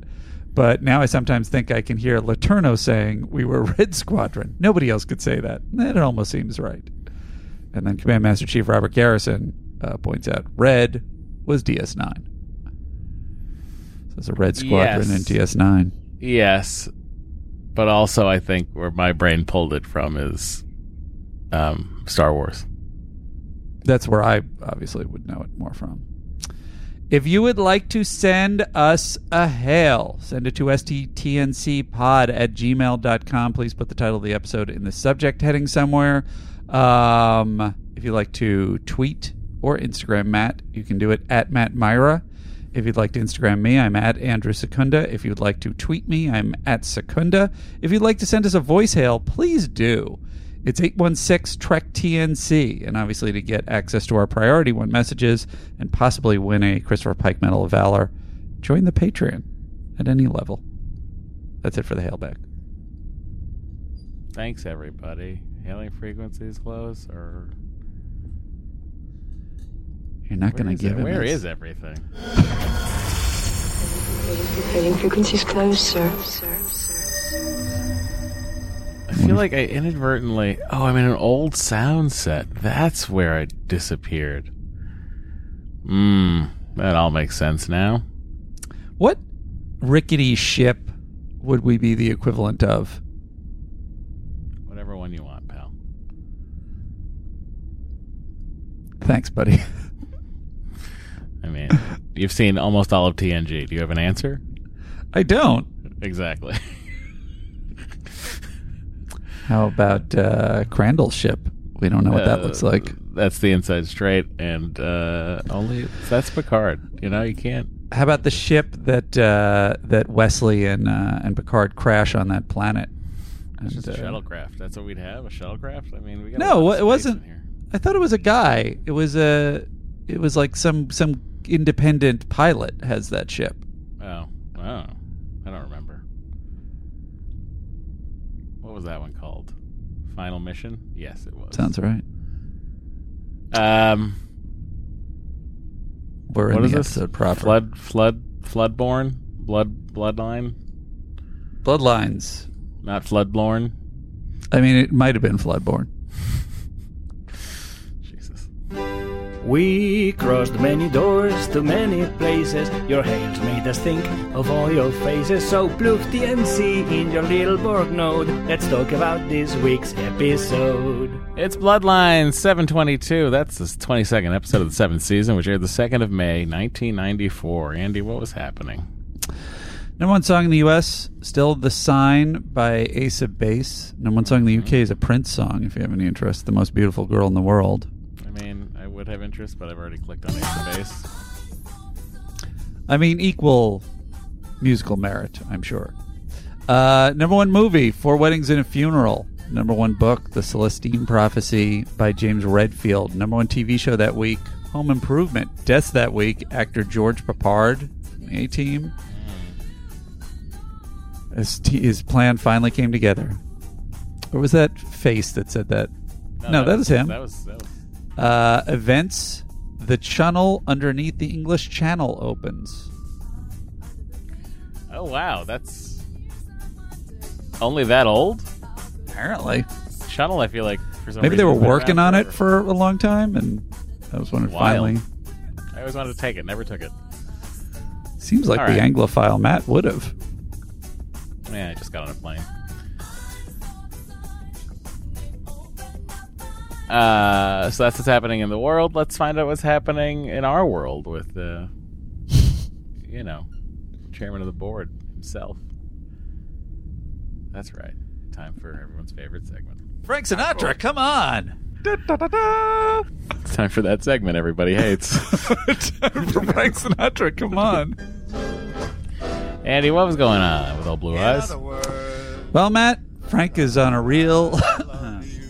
But now I sometimes think I can hear Laterno saying, we were Red Squadron. Nobody else could say that. That almost seems right. And then Command Master Chief Robert Garrison points out, Red was DS9. So it's a Red Squadron in DS9. Yes. But also I think where my brain pulled it from is Star Wars. That's where I obviously would know it more from. If you would like to send us a hail, send it to sttncpod@gmail.com. Please put the title of the episode in the subject heading somewhere. If you'd like to tweet or Instagram Matt, you can do it at Matt Myra. If you'd like to Instagram me, I'm at Andrew Secunda. If you'd like to tweet me, I'm at Secunda. If you'd like to send us a voice hail, please do. It's 816-TREK-TNC, and obviously to get access to our Priority 1 messages and possibly win a Christopher Pike Medal of Valor, join the Patreon at any level. That's it for the hailback. Thanks, everybody. Hailing frequencies close, or... You're not going to give him Where is everything? Hailing frequencies close, sir. I feel like I inadvertently... Oh, I'm in an old sound set. That's where I disappeared. That all makes sense now. What rickety ship would we be the equivalent of? Whatever one you want, pal. Thanks, buddy. I mean, you've seen almost all of TNG. Do you have an answer? I don't. Exactly. How about Crandall's ship? We don't know what that looks like. That's the Inside Straight, and only that's Picard. You know, you can't. How about the ship that that Wesley and Picard crash on that planet? It's just a shuttlecraft. That's what we'd have. A shuttlecraft. I mean, we got no. It wasn't. I thought it was a guy. It was a. It was like some independent pilot has that ship. Oh, wow! I don't remember. What was that one called? Final Mission? Yes, it was. Sounds right. We're in the episode proper. Floodborn? Bloodline? Bloodlines. Not Floodborn? I mean, it might have been Floodborn. Jesus. We crossed many doors to many places. Your hails made us think of all your faces. So plug TNC in your little Borg node. Let's talk about this week's episode. It's Bloodline 722. That's the 22nd episode of the 7th season, which aired the 2nd of May, 1994. Andy, what was happening? Number one song in the U.S., still The Sign by Ace of Base. Number one song in the U.K. is a Prince song, if you have any interest. The Most Beautiful Girl in the World. I mean, I would have interest, but I've already clicked on Ace of Base. I mean, equal musical merit, I'm sure. Number one movie, Four Weddings and a Funeral. Number one book, The Celestine Prophecy by James Redfield. Number one TV show that week, Home Improvement. Deaths that week, actor George Papard, A-Team. His plan finally came together. Or was that face that said that? No, that was him. That was. Events, the channel underneath the English Channel opens. Oh, wow. That's only that old? Apparently. Channel, I feel like, for some reason. Maybe they were working on it for a long time, and that was when it finally... I always wanted to take it. Never took it. Seems like the Anglophile Matt would have. Yeah, I just got on a plane. So that's what's happening in the world. Let's find out what's happening in our world with the, chairman of the board himself. That's right. Time for everyone's favorite segment. Frank Sinatra, come on! Da, da, da, da. It's time for that segment everybody hates. Time for Frank Sinatra, come on! Andy, what was going on with old Blue Eyes? Well, Matt, Frank is on a real...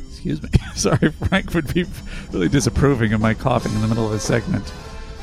excuse me. Sorry, Frank would be really disapproving of my coughing in the middle of a segment.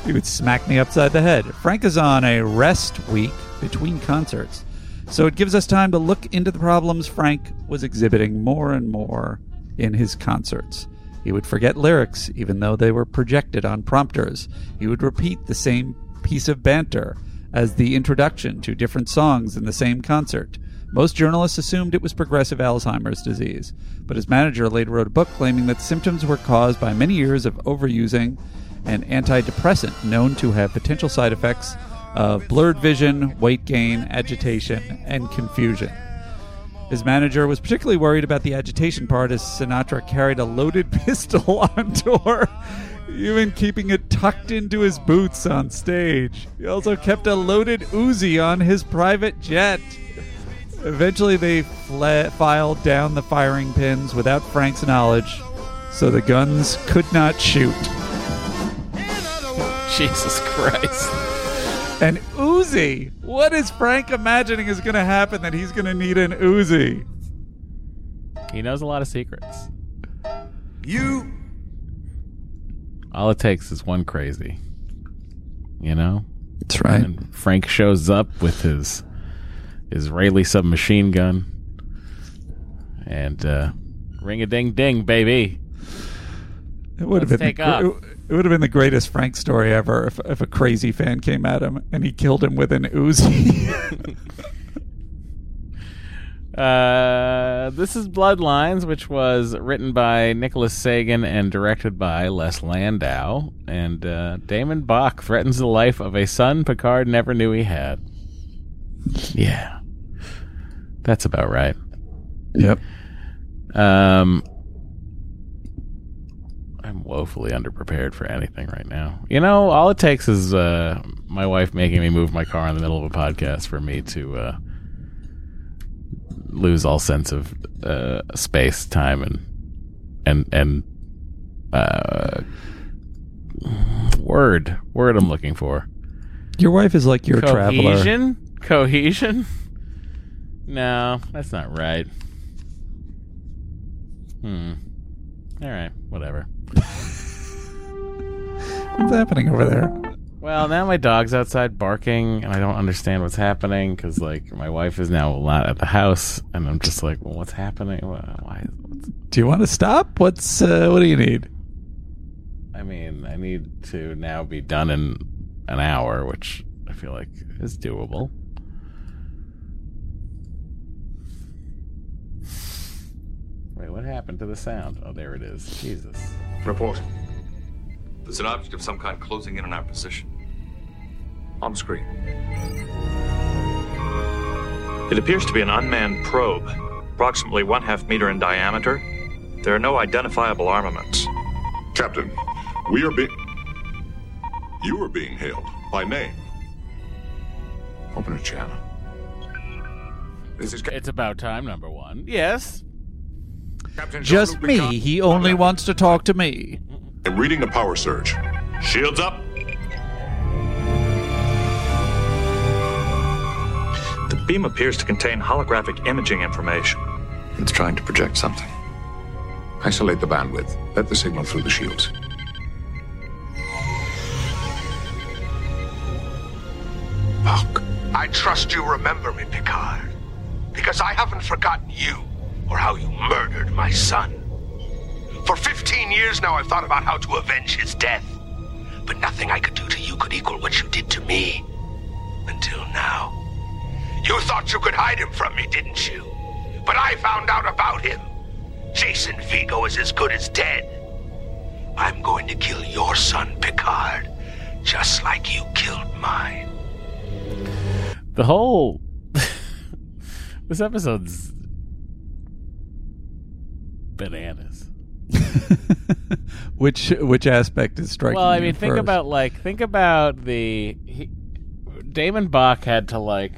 He would smack me upside the head. Frank is on a rest week between concerts, so it gives us time to look into the problems Frank was exhibiting more and more in his concerts. He would forget lyrics, even though they were projected on prompters. He would repeat the same piece of banter as the introduction to different songs in the same concert. Most journalists assumed it was progressive Alzheimer's disease, but his manager later wrote a book claiming that symptoms were caused by many years of overusing an antidepressant known to have potential side effects of blurred vision, weight gain, agitation, and confusion. His manager was particularly worried about the agitation part as Sinatra carried a loaded pistol on tour, even keeping it tucked into his boots on stage. He also kept a loaded Uzi on his private jet. Eventually, they filed down the firing pins without Frank's knowledge, so the guns could not shoot. Jesus Christ. An Uzi! What is Frank imagining is going to happen that he's going to need an Uzi? He knows a lot of secrets. You... All it takes is one crazy. You know? That's right. And Frank shows up with his Israeli submachine gun. And ring-a-ding-ding, baby. It would have been the greatest Frank story ever if a crazy fan came at him and he killed him with an Uzi. This is Bloodlines, which was written by Nicholas Sagan and directed by Les Landau. And DaiMon Bok threatens the life of a son Picard never knew he had. Yeah. That's about right. Yep. I'm woefully underprepared for anything right now. You know, all it takes is my wife making me move my car in the middle of a podcast for me to... lose all sense of space, time, and word I'm looking for. Your wife is like your traveler. Cohesion? No, that's not right. All right, whatever. What's happening over there? Well, now my dog's outside barking, and I don't understand what's happening because, my wife is now a lot at the house, and I'm just like, well, what's happening? Why? Do you want to stop? What do you need? I mean, I need to now be done in an hour, which I feel like is doable. Wait, what happened to the sound? Oh, there it is. Jesus. Report. There's an object of some kind closing in on our position. On screen. It appears to be an unmanned probe, approximately 1.5 meters in diameter. There are no identifiable armaments. Captain, you are being hailed by name. Open a channel. This is it's about time, number one. Yes. Captain Just me. Picard. He only wants to talk to me. I'm reading the power surge. Shields up. The beam appears to contain holographic imaging information. It's trying to project something. Isolate the bandwidth. Let the signal through the shields. Bok. I trust you remember me, Picard. Because I haven't forgotten you, or how you murdered my son. For 15 years now I've thought about how to avenge his death. But nothing I could do to you could equal what you did to me. Until now. You thought you could hide him from me, didn't you? But I found out about him. Jason Vigo is as good as dead. I'm going to kill your son, Picard, just like you killed mine. The whole... This episode's... bananas. Which aspect is striking? Well, I mean, think first? About, like, think about the... DaiMon Bok had to, like,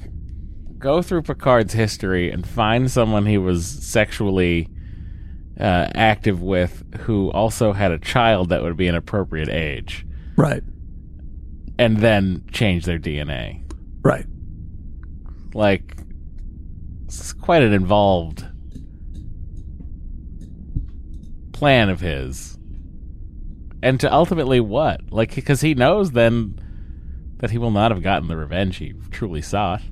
go through Picard's history and find someone he was sexually... active with, who also had a child that would be an appropriate age. Right. And then change their DNA. Right. Like, it's quite an involved plan of his. And to ultimately what? Like, because he knows then that he will not have gotten the revenge he truly sought.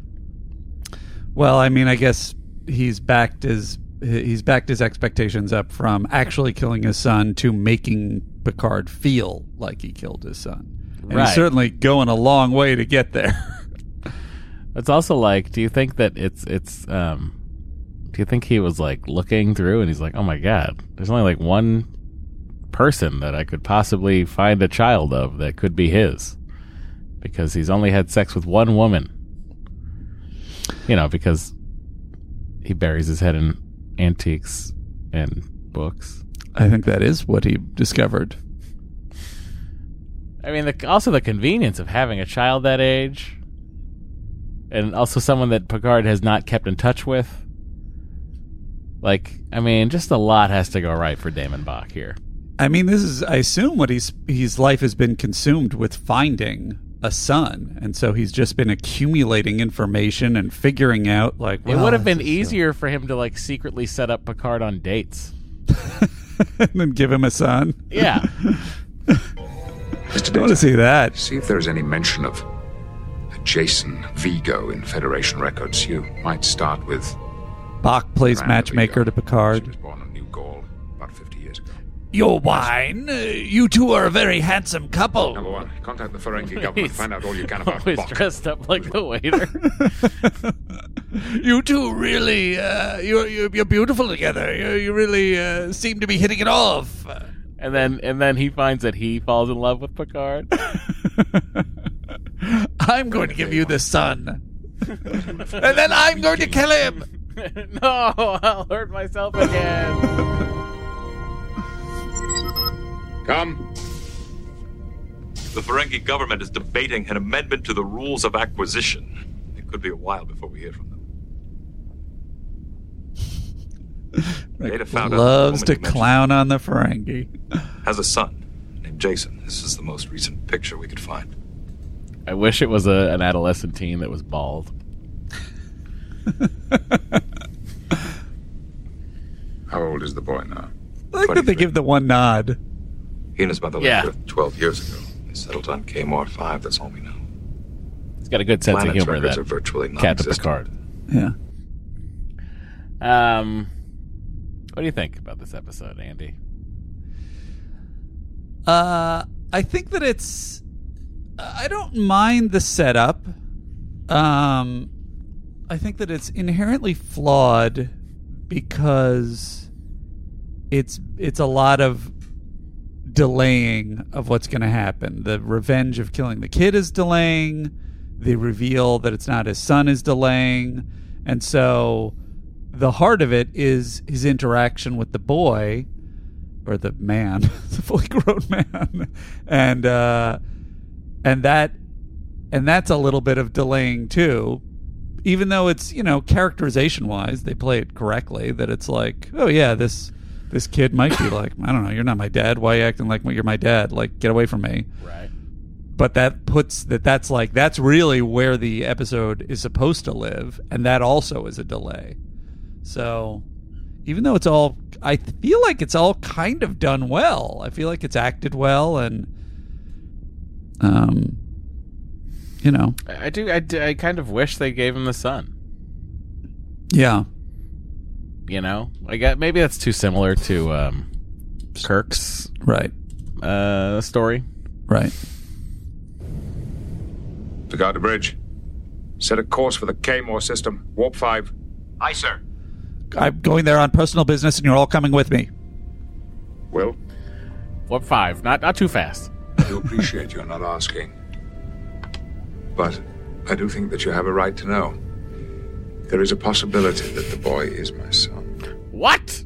Well, I mean, I guess he's backed his expectations up from actually killing his son to making Picard feel like he killed his son. And right. He's certainly going a long way to get there. It's also like, do you think that it's do you think he was like looking through and he's like, oh my God, there's only like one person that I could possibly find a child of that could be his, because he's only had sex with one woman, you know, because he buries his head in antiques and books. I think that is what he discovered. I mean, also the convenience of having a child that age, and also someone that Picard has not kept in touch with. Like, I mean, just a lot has to go right for DaiMon Bok here. I mean, this is, I assume, what his life has been consumed with, finding a son, and so he's just been accumulating information and figuring out, like, wow, it would have been easier for him to, like, secretly set up Picard on dates and then give him a son. Yeah. I want to see that. See if there's any mention of a Jason Vigo in Federation records. You might start with Bok plays Miranda matchmaker Vigo to Picard. She was born in New Gaul about 50 years ago. Your wine. You two are a very handsome couple. Number one, contact the Ferengi government. Find out all you can about Bok. Always dressed up like the waiter. You two really, you're beautiful together. You really seem to be hitting it off. And then he finds that he falls in love with Picard. I'm going to give you the son. And then I'm going to kill him. No, I'll hurt myself again. Come. The Ferengi government is debating an amendment to the rules of acquisition. It could be a while before we hear from them. Data found loves to clown on the Ferengi. Has a son named Jason. This is the most recent picture we could find. I wish it was an adolescent teen that was bald. How old is the boy now? I like that they give the one nod. He and his mother left 12 years ago. They settled on Kmore 5. That's all we know. He's got a good sense of humor. That are virtually non-existent. Yeah. What do you think about this episode, Andy? I think that it's... I don't mind the setup. I think that it's inherently flawed because it's a lot of delaying of what's going to happen. The revenge of killing the kid is delaying. The reveal that it's not his son is delaying. And so the heart of it is his interaction with the boy, or the man, the fully grown man. And that's a little bit of delaying too, even though it's, you know, characterization wise, they play it correctly, that it's like, oh yeah, this kid might be like, I don't know, you're not my dad. Why are you acting like you're my dad? Like, get away from me. Right. But that puts that's like, that's really where the episode is supposed to live. And that also is a delay. So even though it's all, I feel like it's all kind of done well. I feel like it's acted well. And, you know, I do. I kind of wish they gave him the sun. Yeah. You know, maybe that's too similar to Kirk's story. Right. Look out the bridge. Set a course for the Kmore system. Warp 5. Aye, sir. I'm going there on personal business, and you're all coming with me. Will? Warp 5. Not too fast. I do appreciate you're not asking. But I do think that you have a right to know. There is a possibility that the boy is my son. What?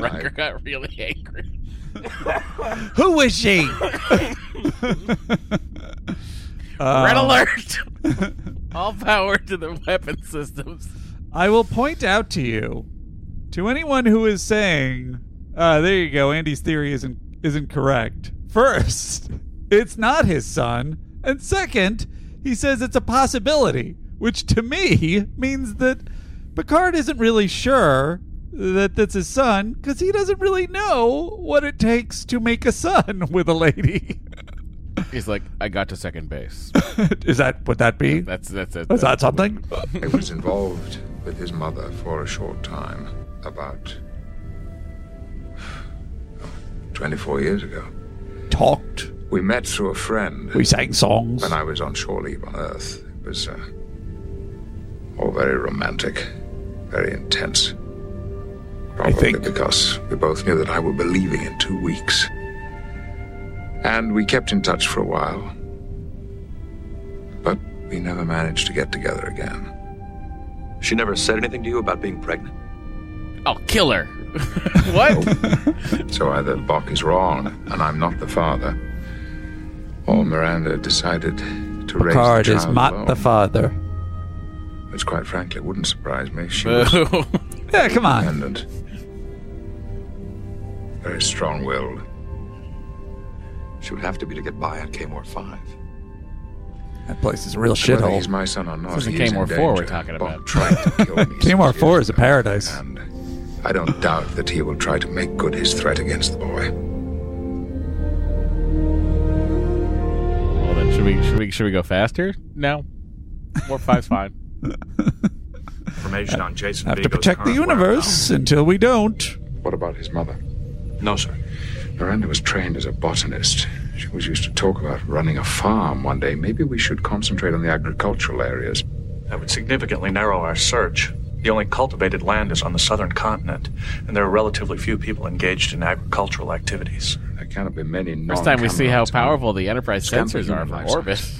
Riker got really angry. Who is she? Red alert. All power to the weapon systems. I will point out to you, to anyone who is saying, there you go, Andy's theory isn't correct. First, it's not his son. And second, he says it's a possibility, which to me means that Picard isn't really sure that that's his son, because he doesn't really know what it takes to make a son with a lady. He's like, I got to second base. Is that what that be? That's that something? I was involved with his mother for a short time, about 24 years ago. Talked. We met through a friend. We sang songs. When I was on shore leave on Earth, it was all very romantic, very intense. Probably I think because we both knew that I would be leaving in 2 weeks. And we kept in touch for a while. But we never managed to get together again. She never said anything to you about being pregnant? I'll kill her. What? No. So either Bok is wrong, and I'm not the father, or Miranda decided to raise the child is not alone. The father. Which, quite frankly, wouldn't surprise me. She was yeah, come on. Independent. Very strong-willed. She would have to be to get by on Kmore 5. That place is a real shithole. He's my son or not. This is Kmore 4 we're talking about. Kmore 4 is a paradise. And I don't doubt that he will try to make good his threat against the boy. Well, then should we go faster? No. Warp 5's fine. Information on Jason Vigo's. Have to protect the universe until we don't. What about his mother? No, sir. Miranda was trained as a botanist. She was used to talk about running a farm one day. Maybe we should concentrate on the agricultural areas. That would significantly narrow our search. The only cultivated land is on the southern continent, and there are relatively few people engaged in agricultural activities. There cannot be many non-Camerons. First time we see how powerful the Enterprise sensors are from orbit.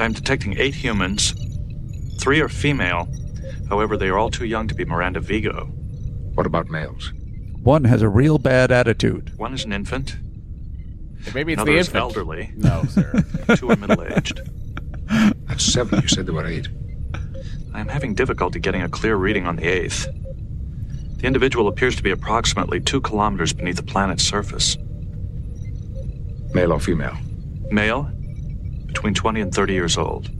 I'm detecting 8 humans. 3 are female. However, they are all too young to be Miranda Vigo. What about males? 1 has a real bad attitude. 1 is an infant. Maybe it's another the infant. Is elderly. No, sir. 2 are middle-aged. That's 7. You said there were 8. I'm having difficulty getting a clear reading on the 8th. The individual appears to be approximately 2 kilometers beneath the planet's surface. Male or female? Male, between 20 and 30 years old.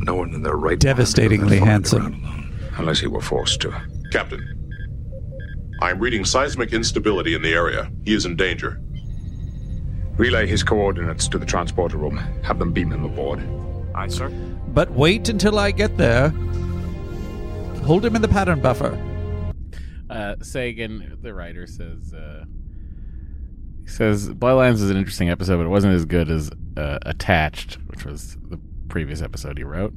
No one in their right. Devastatingly handsome. Unless he were forced to. Captain, I'm reading seismic instability in the area. He is in danger. Relay his coordinates to the transporter room. Have them beam him aboard. Aye, sir. But wait until I get there. Hold him in the pattern buffer. Sagan, the writer, says... He says, Bloodlines is an interesting episode, but it wasn't as good as Attached, which was the previous episode he wrote.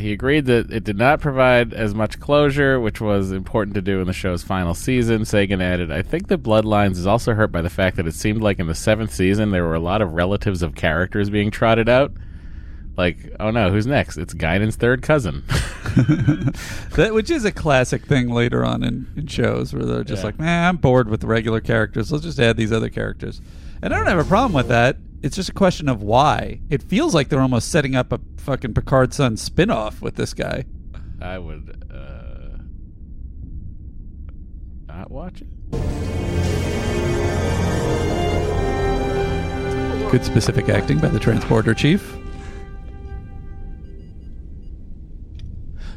He agreed that it did not provide as much closure, which was important to do in the show's final season. Sagan added, I think that Bloodlines is also hurt by the fact that it seemed like in the 7th season there were a lot of relatives of characters being trotted out. Like, oh no, who's next? It's Guinan's third cousin. That, which is a classic thing later on in shows where they're just like, I'm bored with the regular characters. Let's just add these other characters. And I don't have a problem with that. it's just a question of why. It feels like they're almost setting up a fucking Picard Sun spinoff with this guy. I would not watch it. Good specific acting by the transporter chief.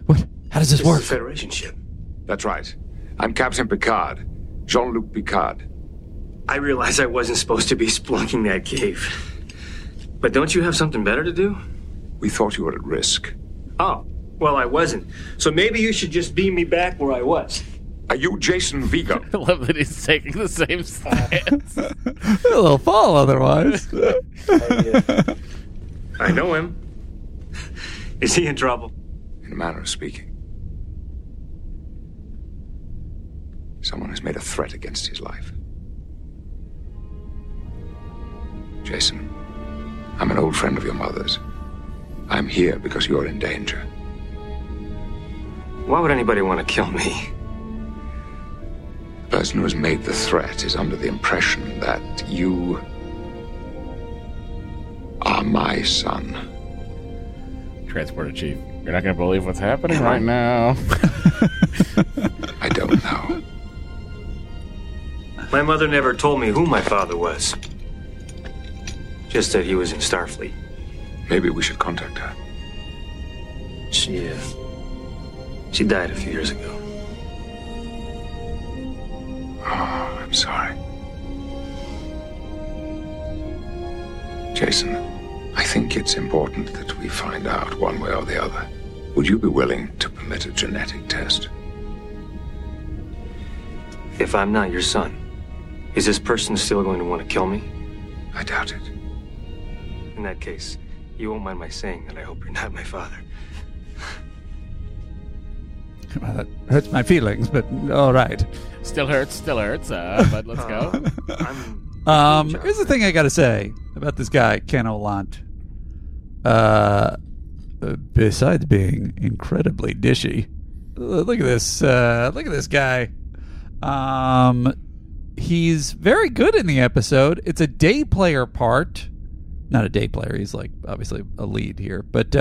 What? How does this work? It's a Federation ship. That's right. I'm Captain Picard, Jean-Luc Picard. I realize I wasn't supposed to be splunking that cave. But don't you have something better to do? We thought you were at risk. Oh, well, I wasn't. So maybe you should just beam me back where I was. Are you Jason Vigo? I love that he's taking the same stance. A little fall otherwise. I know him. Is he in trouble? In a manner of speaking. Someone has made a threat against his life. Jason, I'm an old friend of your mother's. I'm here because you're in danger. Why would anybody want to kill me? The person who has made the threat is under the impression that you are my son. Transporter Chief, you're not going to believe what's happening right now. I don't know. My mother never told me who my father was. Just that he was in Starfleet. Maybe we should contact her. She died a few years ago. Oh, I'm sorry. Jason, I think it's important that we find out one way or the other. Would you be willing to permit a genetic test? If I'm not your son, is this person still going to want to kill me? I doubt it. In that case, you won't mind my saying that I hope you're not my father. Well, that hurts my feelings, but all right. Still hurts, but let's go. Here's the thing I got to say about this guy, Ken Olandt. Besides being incredibly dishy, look at this. Look at this guy. He's very good in the episode. It's a day player part. Not a day player. He's like obviously a lead here, but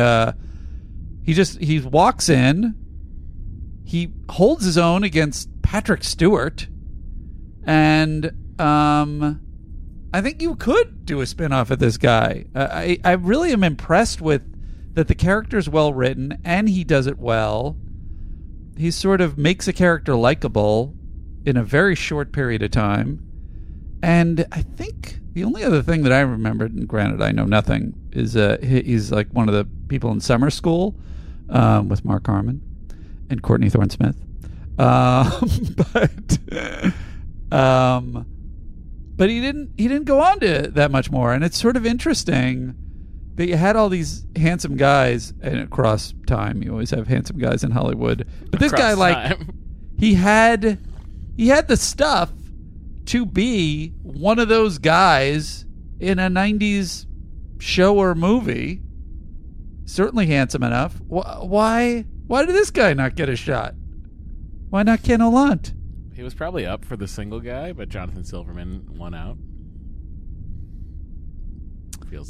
he walks in. He holds his own against Patrick Stewart, and I think you could do a spinoff of this guy. I really am impressed with that. The character's well written, and he does it well. He sort of makes a character likable in a very short period of time. And I think the only other thing that I remembered, and granted I know nothing, is he's like one of the people in Summer School with Mark Harmon and Courtney Thorne Smith. But he didn't go on to that much more. And it's sort of interesting that you had all these handsome guys, and across time you always have handsome guys in Hollywood. But this guy, like, he had the stuff to be one of those guys in a 90s show or movie. Certainly handsome enough. Why did this guy not get a shot? Why not Ken Olandt? He was probably up for the single guy, but Jonathan Silverman won out. I feel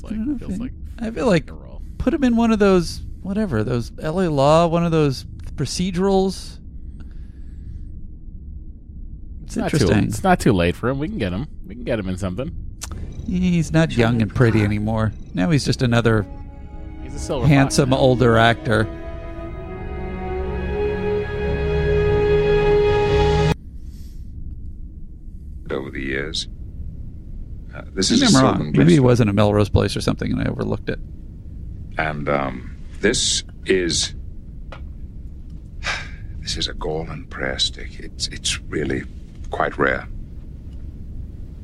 like put him in one of those, whatever, those LA Law, one of those procedurals. It's not too late for him. We can get him in something. He's not young and pretty anymore. Now he's just another handsome older actor. Over the years, this is a wrong. Maybe he was in a Melrose Place or something, and I overlooked it. And this is. This is a Gorlan prayer stick. It's really quite rare.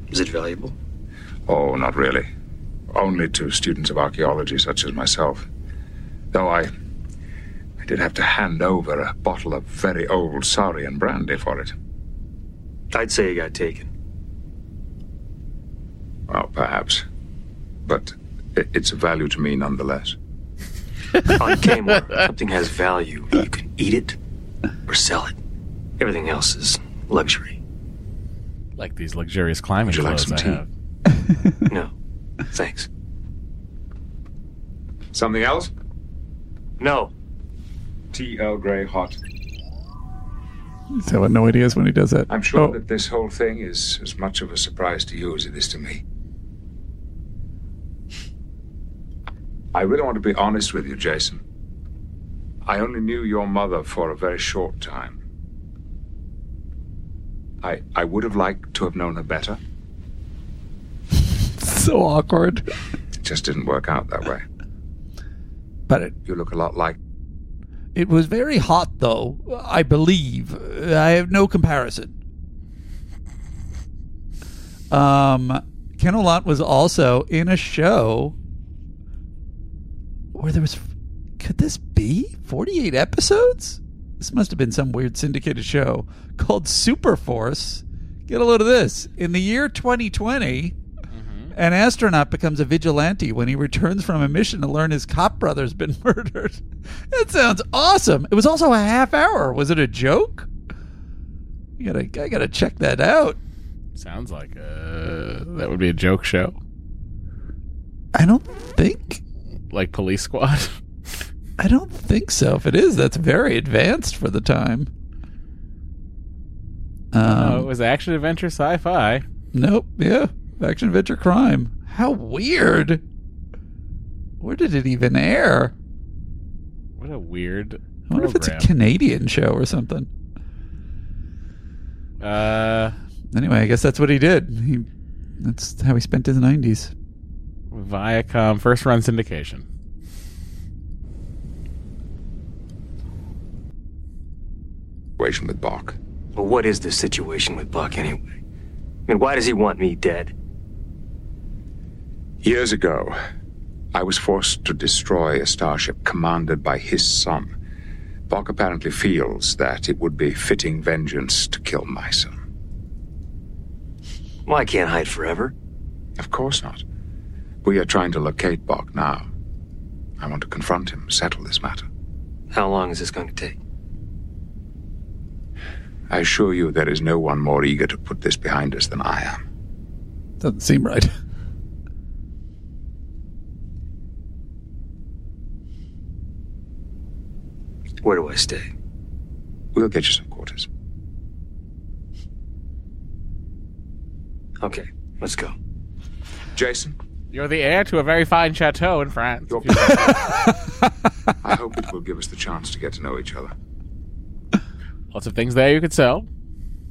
Is it valuable? Oh, not really. Only to students of archaeology such as myself. Though I did have to hand over a bottle of very old Saurian brandy for it. I'd say you got taken. Well, perhaps. But it's of value to me nonetheless. On Kmore, something has value. You can eat it or sell it. Everything else is luxury. Like these luxurious climbing clothes I have. No. Thanks. Something else? No. T.L. Grey hot. He's having no ideas when he does that. I'm sure that this whole thing is as much of a surprise to you as it is to me. I really want to be honest with you, Jason. I only knew your mother for a very short time. I would have liked to have known her better. So awkward. It just didn't work out that way. But you look a lot like... It was very hot, though, I believe. I have no comparison. Ken Olandt was also in a show where there was... Could this be 48 episodes? This must have been some weird syndicated show called Superforce. Get a load of this. In the year 2020... An astronaut becomes a vigilante when he returns from a mission to learn his cop brother's been murdered. That sounds awesome. It was also a half hour. Was it a joke? I gotta check that out. Sounds like that would be a joke show. I don't think. Like Police Squad? I don't think so. If it is, that's very advanced for the time. It was action adventure sci-fi. Nope, yeah. Action, adventure, crime. How weird. Where did it even air? What a weird program. I wonder if it's a Canadian show or something. Anyway, I guess that's what he did. That's how he spent his 90s. Viacom first run syndication. Situation with Bok. Well, what is the situation with Bok anyway? I mean, why does he want me dead? Years ago, I was forced to destroy a starship commanded by his son. Bok apparently feels that it would be fitting vengeance to kill my son. Well, I can't hide forever. Of course not. We are trying to locate Bok now. I want to confront him, settle this matter. How long is this going to take? I assure you there is no one more eager to put this behind us than I am. Doesn't seem right. Where do I stay? We'll get you some quarters. Okay, let's go. Jason? You're the heir to a very fine chateau in France. I hope it will give us the chance to get to know each other. Lots of things there you could sell.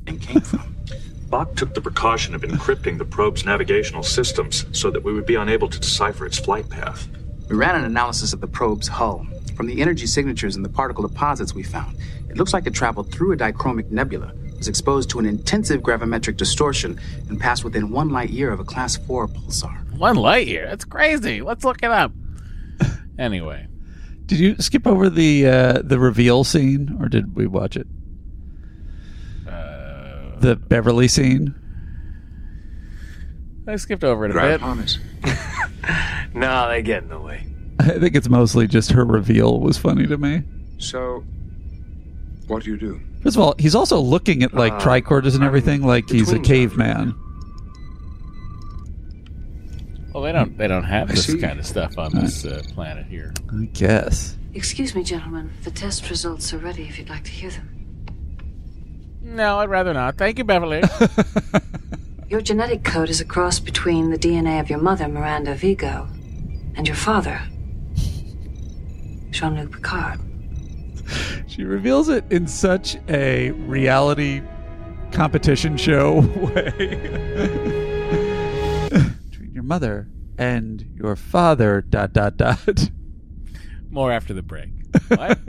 And came from. Bok took the precaution of encrypting the probe's navigational systems so that we would be unable to decipher its flight path. We ran an analysis of the probe's hull. From the energy signatures and the particle deposits we found, it looks like it traveled through a dichromic nebula, was exposed to an intensive gravimetric distortion, and passed within 1 light year of a class 4 pulsar. 1 light year? That's crazy. Let's look it up. Anyway. Did you skip over the reveal scene, or did we watch it? The Beverly scene? I skipped over it a bit. Promise. No, they get in the way. I think it's mostly just her reveal was funny to me. So, what do you do? First of all, he's also looking at like tricorders and everything like he's a caveman. Well, they don't have this kind of stuff on this planet here. I guess. Excuse me, gentlemen. The test results are ready if you'd like to hear them. No, I'd rather not. Thank you, Beverly. Your genetic code is a cross between the DNA of your mother, Miranda Vigo, and your father, Jean-Luc Picard. She reveals it in such a reality competition show way. Between your mother and your father, .. More after the break. What?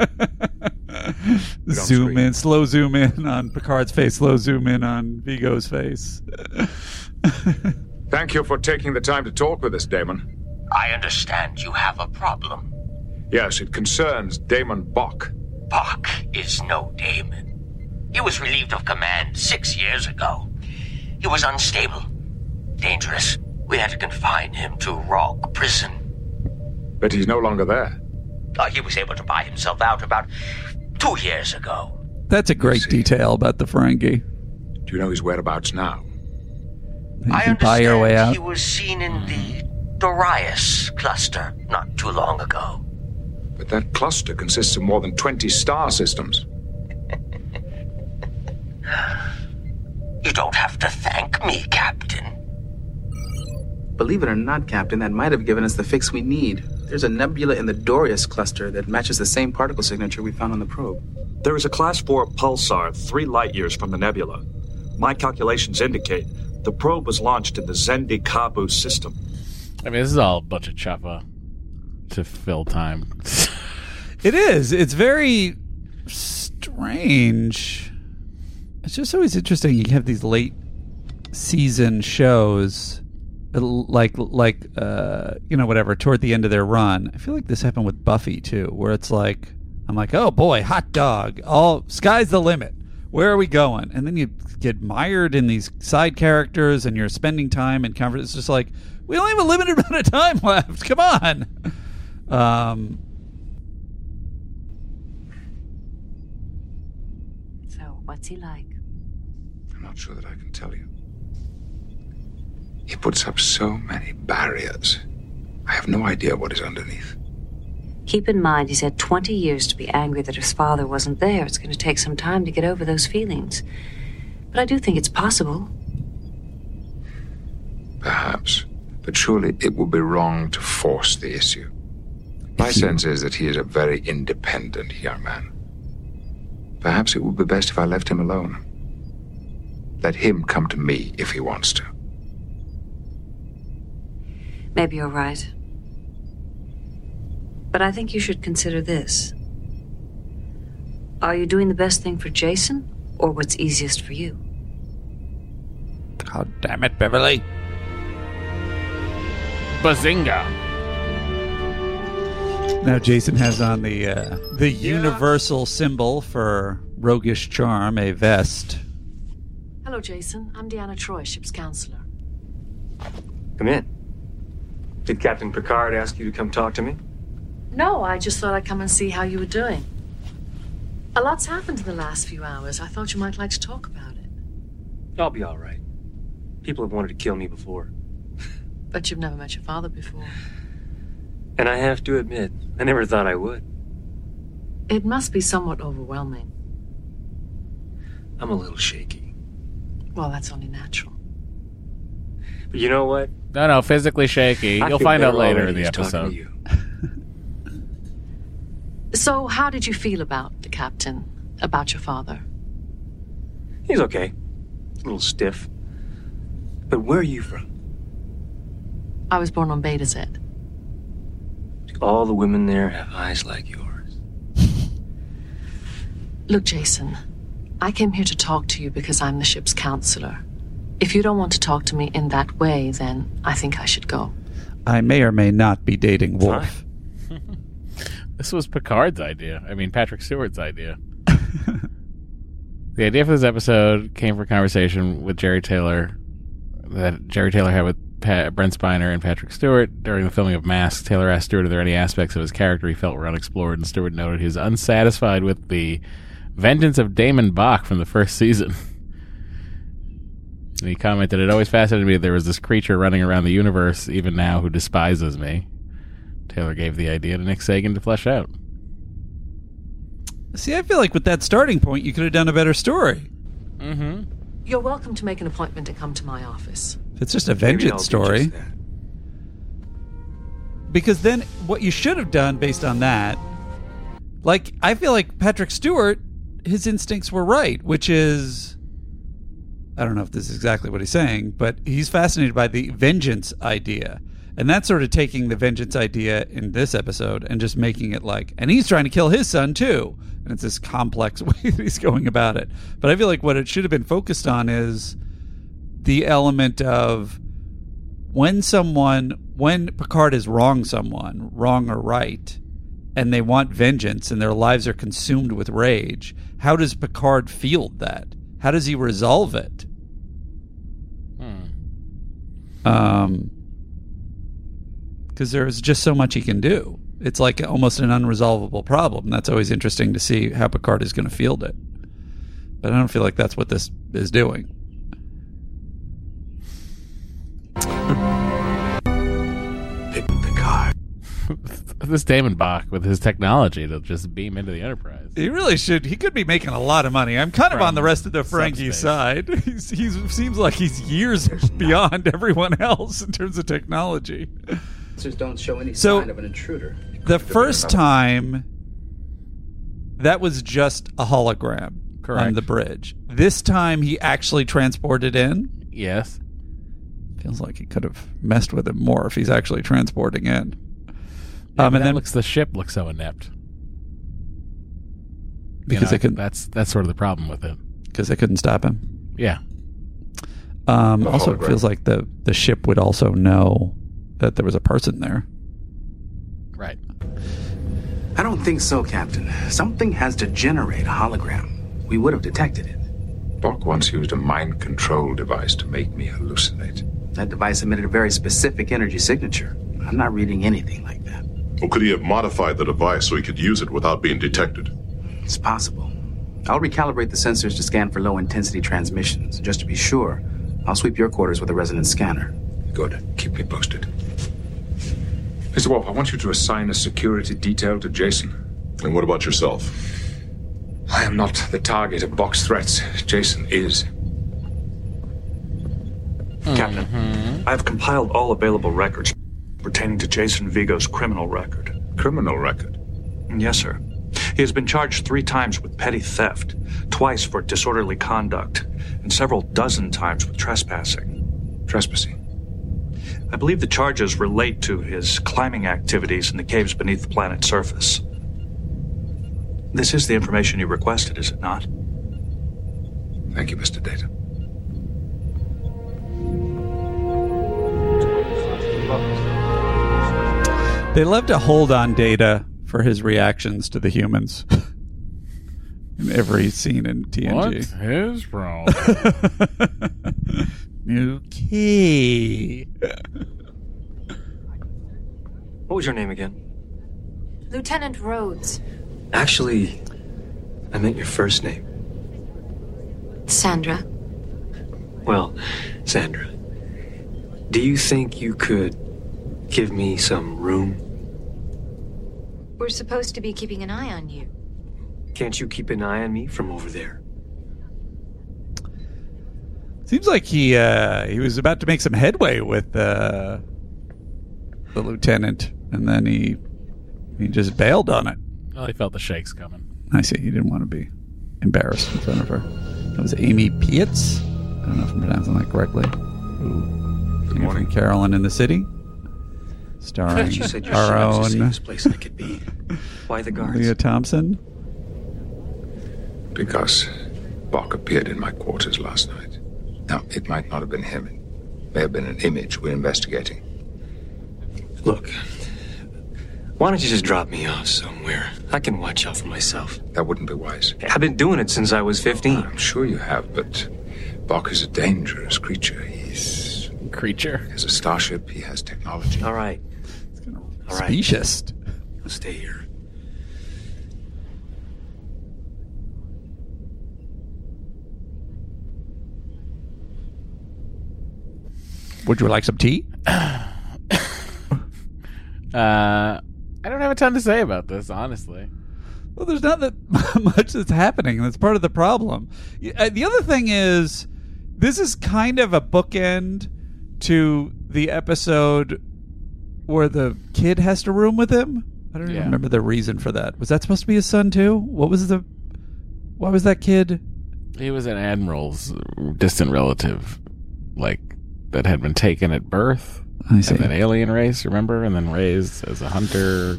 Zoom in, slow zoom in on Picard's face, slow zoom in on Vigo's face. Thank you for taking the time to talk with us, DaiMon. I understand you have a problem. Yes, it concerns DaiMon Bok. Bok is no DaiMon. He was relieved of command 6 years ago. He was unstable, dangerous. We had to confine him to Rogue Prison. But he's no longer there. He was able to buy himself out about 2 years ago. That's a great detail about the Ferengi. Do you know his whereabouts now? I understand buy your way out. He was seen in the Dorius cluster not too long ago. But that cluster consists of more than 20 star systems. You don't have to thank me, Captain. Believe it or not, Captain, that might have given us the fix we need. There's a nebula in the Dorius cluster that matches the same particle signature we found on the probe. There is a Class 4 pulsar 3 light years from the nebula. My calculations indicate the probe was launched in the Zendi-Kabu system. I mean, this is all a bunch of choppa to fill time. It is. It's very strange. It's just always interesting. You have these late season shows, like toward the end of their run. I feel like this happened with Buffy too, where it's like, I'm like, oh boy, hot dog! All sky's the limit. Where are we going? And then you get mired in these side characters, and you're spending time in conversation. It's just like, we only have a limited amount of time left. Come on. So, what's he like? I'm not sure that I can tell you. He puts up so many barriers. I have no idea what is underneath. Keep in mind, he's had 20 years to be angry that his father wasn't there. It's going to take some time to get over those feelings. But I do think it's possible. Perhaps. But surely it would be wrong to force the issue. My sense is that he is a very independent young man. Perhaps it would be best if I left him alone. Let him come to me if he wants to. Maybe you're right. But I think you should consider this. Are you doing the best thing for Jason, or what's easiest for you? Oh, damn it, Beverly. Bazinga! Now Jason has on the universal symbol for roguish charm, a vest. Hello, Jason. I'm Deanna Troy, ship's counselor. Come in. Did Captain Picard ask you to come talk to me? No, I just thought I'd come and see how you were doing. A lot's happened in the last few hours. I thought you might like to talk about it. I'll be all right. People have wanted to kill me before. But you've never met your father before. And I have to admit, I never thought I would. It must be somewhat overwhelming. I'm a little shaky. Well, that's only natural. But you know what? No, physically shaky. You'll find out later in the episode. So, how did you feel about the captain? About your father? He's okay. A little stiff. But where are you from? I was born on Beta Z. All the women there have eyes like yours. Look, Jason, I came here to talk to you because I'm the ship's counselor. If you don't want to talk to me in that way, then I think I should go. I may or may not be dating Worf. This was Picard's idea. I mean, Patrick Stewart's idea. The idea for this episode came from a conversation with Jerry Taylor that Jerry Taylor had with Brent Spiner and Patrick Stewart during the filming of Mask. Taylor asked Stewart if there were any aspects of his character he felt were unexplored, and Stewart noted he was unsatisfied with the vengeance of DaiMon Bok from the first season. And he commented, "It always fascinated me that there was this creature running around the universe, even now, who despises me." Taylor gave the idea to Nick Sagan to flesh out. See, I feel like with that starting point, you could have done a better story. Mm-hmm. You're welcome to make an appointment and come to my office. It's just a vengeance story. Because then what you should have done based on that, like, I feel like Patrick Stewart, his instincts were right, which is, I don't know if this is exactly what he's saying, but he's fascinated by the vengeance idea. And that's sort of taking the vengeance idea in this episode and just making it like, and he's trying to kill his son too. And it's this complex way that he's going about it. But I feel like what it should have been focused on is the element of when Picard has wronged someone, wrong or right, and they want vengeance and their lives are consumed with rage, how does Picard feel that? How does he resolve it? Because there's just so much he can do. It's like almost an unresolvable problem. That's always interesting to see how Picard is going to field it. But I don't feel like that's what this is doing. this DaiMon Bok with his technology to just beam into the Enterprise. He really should. He could be making a lot of money. I'm kind of on the rest of the Ferengi side. He seems like he's years beyond everyone else in terms of technology. Just don't show any sign of an intruder. The first time, that was just a hologram on the bridge. This time, he actually transported in. Yes. Feels like he could have messed with it more if he's actually transporting in. Yeah, and then the ship looks so inept because it could. That's sort of the problem with him because they couldn't stop him. Yeah. Also, it feels like the ship would also know that there was a person there. Right. I don't think so, Captain. Something has to generate a hologram. We would have detected it. Bok once used a mind control device to make me hallucinate. That device emitted a very specific energy signature. I'm not reading anything like that. Or could he have modified the device so he could use it without being detected? It's possible. I'll recalibrate the sensors to scan for low-intensity transmissions. Just to be sure, I'll sweep your quarters with a resonance scanner. Good. Keep me posted. Mr. Wolf, I want you to assign a security detail to Jason. And what about yourself? I am not the target of Bok's threats. Jason is. Captain, I have compiled all available records pertaining to Jason Vigo's criminal record. Criminal record? Yes, sir. He has been charged 3 times with petty theft, 2 for disorderly conduct, and several dozen times with trespassing. Trespassing? I believe the charges relate to his climbing activities in the caves beneath the planet's surface. This is the information you requested, is it not? Thank you, Mr. Data. They love to hold on Data for his reactions to the humans in every scene in TNG. What's his problem? Okay. What was your name again? Lieutenant Rhodes. Actually, I meant your first name. Sandra. Well, Sandra, do you think you could give me some room? We're supposed to be keeping an eye on you. Can't you keep an eye on me from over there? Seems like he was about to make some headway with the lieutenant, and then he just bailed on it. Well, he felt the shakes coming. I see. He didn't want to be embarrassed in front of her. That was Amy Pietz. I don't know if I'm pronouncing that correctly. Ooh. Good morning, Carolyn in the City. Starring our own Leah Thompson. Because Bok appeared in my quarters last night. Now, it might not have been him. It may have been an image we're investigating. Look, why don't you just drop me off somewhere? I can watch out for myself. That wouldn't be wise. I've been doing it since I was 15. I'm sure you have, but Bok is a dangerous creature. He's... Creature? He has a starship. He has technology. All right. It's kind of specious. I'll stay here. Would you like some tea? I don't have a ton to say about this, honestly. Well, there's not that much that's happening. That's part of the problem. The other thing is, this is kind of a bookend to the episode where the kid has to room with him. I don't even remember the reason for that. Was that supposed to be his son, too? Why was that kid? He was an admiral's distant relative, like, that had been taken at birth. I see. And an alien race, remember? And then raised as a hunter.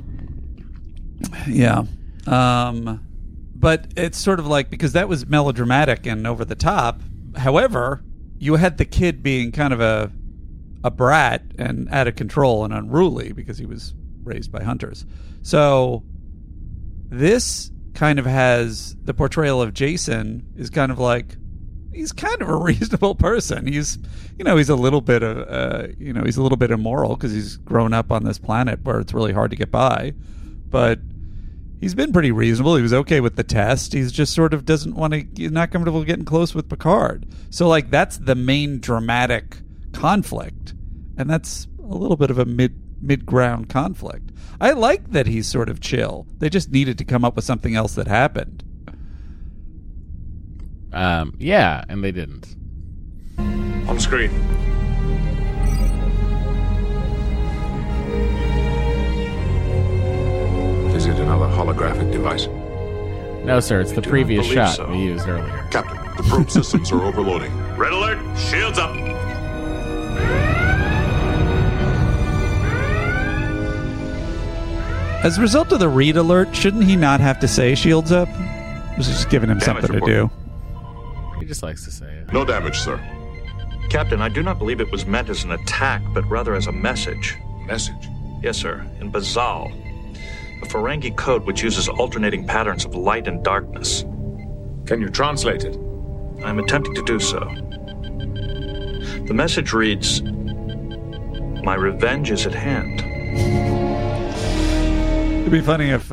Yeah. But it's sort of like, because that was melodramatic and over the top. However, you had the kid being kind of a brat and out of control and unruly because he was raised by hunters. So this kind of has the portrayal of Jason is kind of like, he's kind of a reasonable person. He's a little bit immoral because he's grown up on this planet where it's really hard to get by. But he's been pretty reasonable. He was okay with the test. He's just sort of he's not comfortable getting close with Picard. So like that's the main dramatic conflict, and that's a little bit of a mid mid-ground conflict. I like that he's sort of chill. They just needed to come up with something else that happened. Yeah, and they didn't. On screen. Is it another holographic device? No, sir. It's the previous shot we used earlier. Captain, the probe systems are overloading. Red alert. Shields up. As a result of the read alert, shouldn't he not have to say shields up? This is just giving him something to do. He just likes to say it. No damage, sir. Captain, I do not believe it was meant as an attack, but rather as a message. Message? Yes, sir. In Bazal. A Ferengi code which uses alternating patterns of light and darkness. Can you translate it? I am attempting to do so. The message reads, "My revenge is at hand." It'd be funny if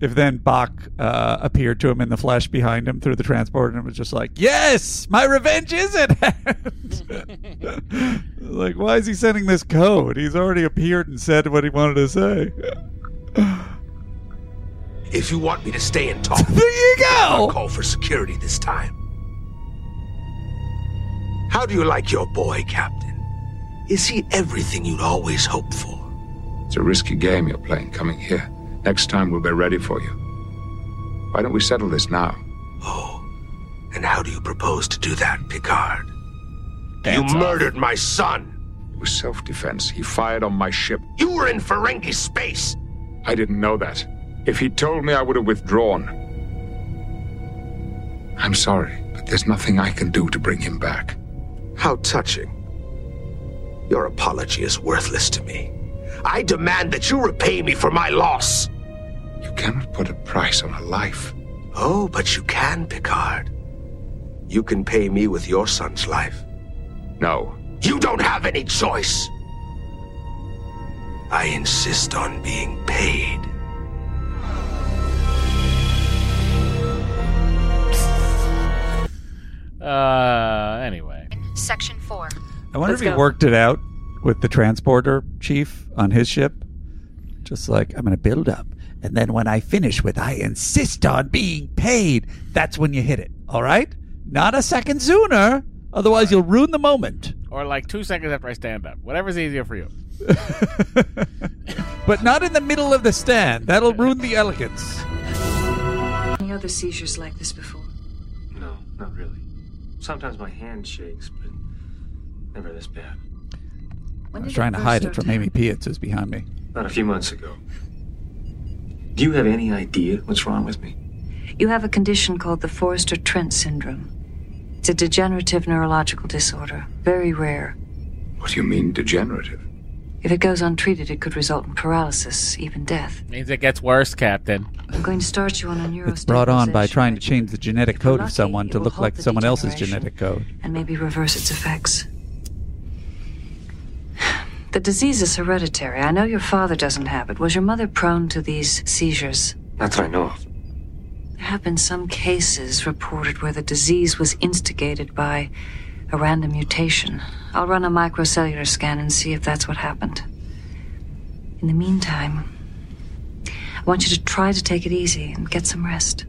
then Bok appeared to him in the flesh behind him through the transport and was just like, "Yes, my revenge is at hand." Like, why is he sending this code? He's already appeared and said what he wanted to say. If you want me to stay and talk, there you go. I'll call for security this time. How do you like your boy, Captain? Is he everything you'd always hoped for? It's a risky game you're playing coming here. Next time we'll be ready for you. Why don't we settle this now? Oh, and how do you propose to do that, Picard? You murdered my son. It was self-defense. He fired on my ship. You were in Ferengi space. I didn't know that. If he told me, I would have withdrawn. I'm sorry, but there's nothing I can do to bring him back. How touching. Your apology is worthless to me. I demand that you repay me for my loss. You cannot put a price on a life. Oh, but you can, Picard. You can pay me with your son's life. No. You don't have any choice. I insist on being paid. Anyway. Section 4. I wonder if he worked it out with the transporter chief on his ship. Just like, I'm going to build up. And then when I finish with, I insist on being paid, that's when you hit it. All right? Not a second sooner. Otherwise, you'll ruin the moment. Or like 2 seconds after I stand up. Whatever's easier for you. But not in the middle of the stand. That'll ruin the elegance. Any other seizures like this before? No, not really. Sometimes my hand shakes, but never this bad. I was trying to hide it from Amy Pietz, who's behind me. About a few months ago. Do you have any idea what's wrong with me? You have a condition called the Forrester-Trent syndrome. It's a degenerative neurological disorder. Very rare. What do you mean, degenerative? If it goes untreated, it could result in paralysis, even death. Means it gets worse, Captain. I'm going to start you on a neurostabilization. It's brought on by trying to change the genetic code of someone to look like someone else's genetic code. And maybe reverse its effects. The disease is hereditary. I know your father doesn't have it. Was your mother prone to these seizures? Not that I know of. There have been some cases reported where the disease was instigated by a random mutation. I'll run a microcellular scan and see if that's what happened. In the meantime, I want you to try to take it easy and get some rest.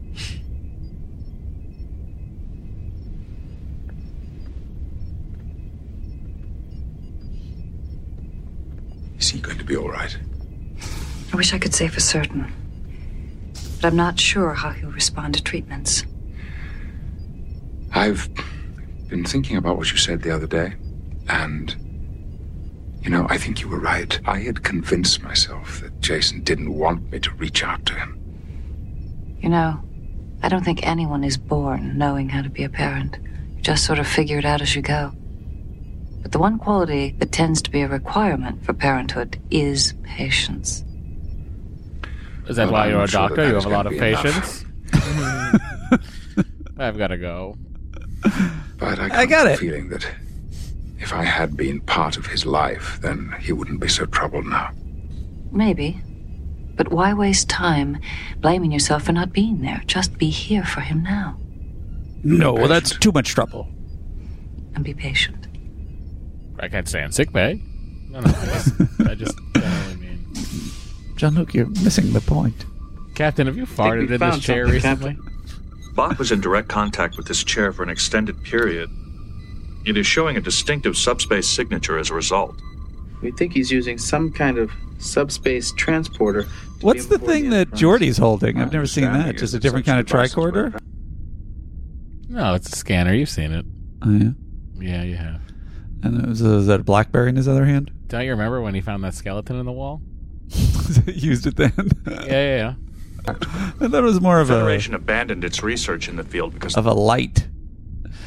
Is he going to be all right? I wish I could say for certain. But I'm not sure how he'll respond to treatments. I've been thinking about what you said the other day, and, you know, I think you were right. I had convinced myself that Jason didn't want me to reach out to him. You know, I don't think anyone is born knowing how to be a parent. You just sort of figure it out as you go. But the one quality that tends to be a requirement for parenthood is patience. Is that why you're a doctor? You have a lot of patience? I've got to go. But I got the feeling that if I had been part of his life, then he wouldn't be so troubled now. Maybe. But why waste time blaming yourself for not being there? Just be here for him now. No, well, that's too much trouble. And be patient. I can't stay on sick bay. No, no, I just generally mean. Jean-Luc, you're missing the point. Captain, have you farted in this chair recently? Bok was in direct contact with this chair for an extended period. It is showing a distinctive subspace signature as a result. We think he's using some kind of subspace transporter. What's the thing that Geordi's holding? I've never seen that. Just a different kind of tricorder? No, it's a scanner. You've seen it. Oh, yeah? Yeah, you have. And is that a BlackBerry in his other hand? Don't you remember when he found that skeleton in the wall? Used it then? Yeah. I thought it was more of a... Federation abandoned its research in the field because... Of a light.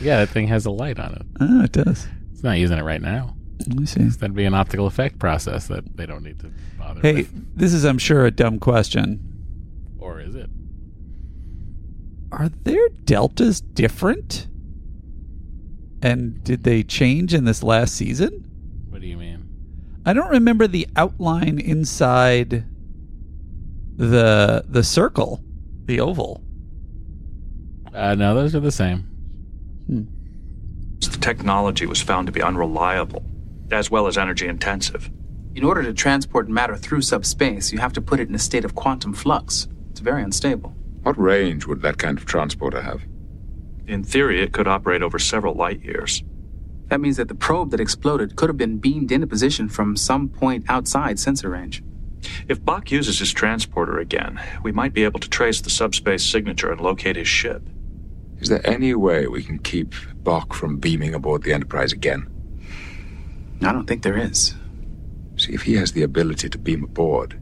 Yeah, that thing has a light on it. Oh, it does. It's not using it right now. I see. So that'd be an optical effect process that they don't need to bother with. Hey, this is, I'm sure, a dumb question. Or is it? Are their deltas different? And did they change in this last season? What do you mean? I don't remember the outline inside the circle, the oval. No, those are the same. The technology was found to be unreliable, as well as energy intensive. In order to transport matter through subspace, you have to put it in a state of quantum flux. It's very unstable. What range would that kind of transporter have? In theory, it could operate over several light years. That means that the probe that exploded could have been beamed into position from some point outside sensor range. If Bok uses his transporter again, we might be able to trace the subspace signature and locate his ship. Is there any way we can keep Bok from beaming aboard the Enterprise again? I don't think there is. See, if he has the ability to beam aboard,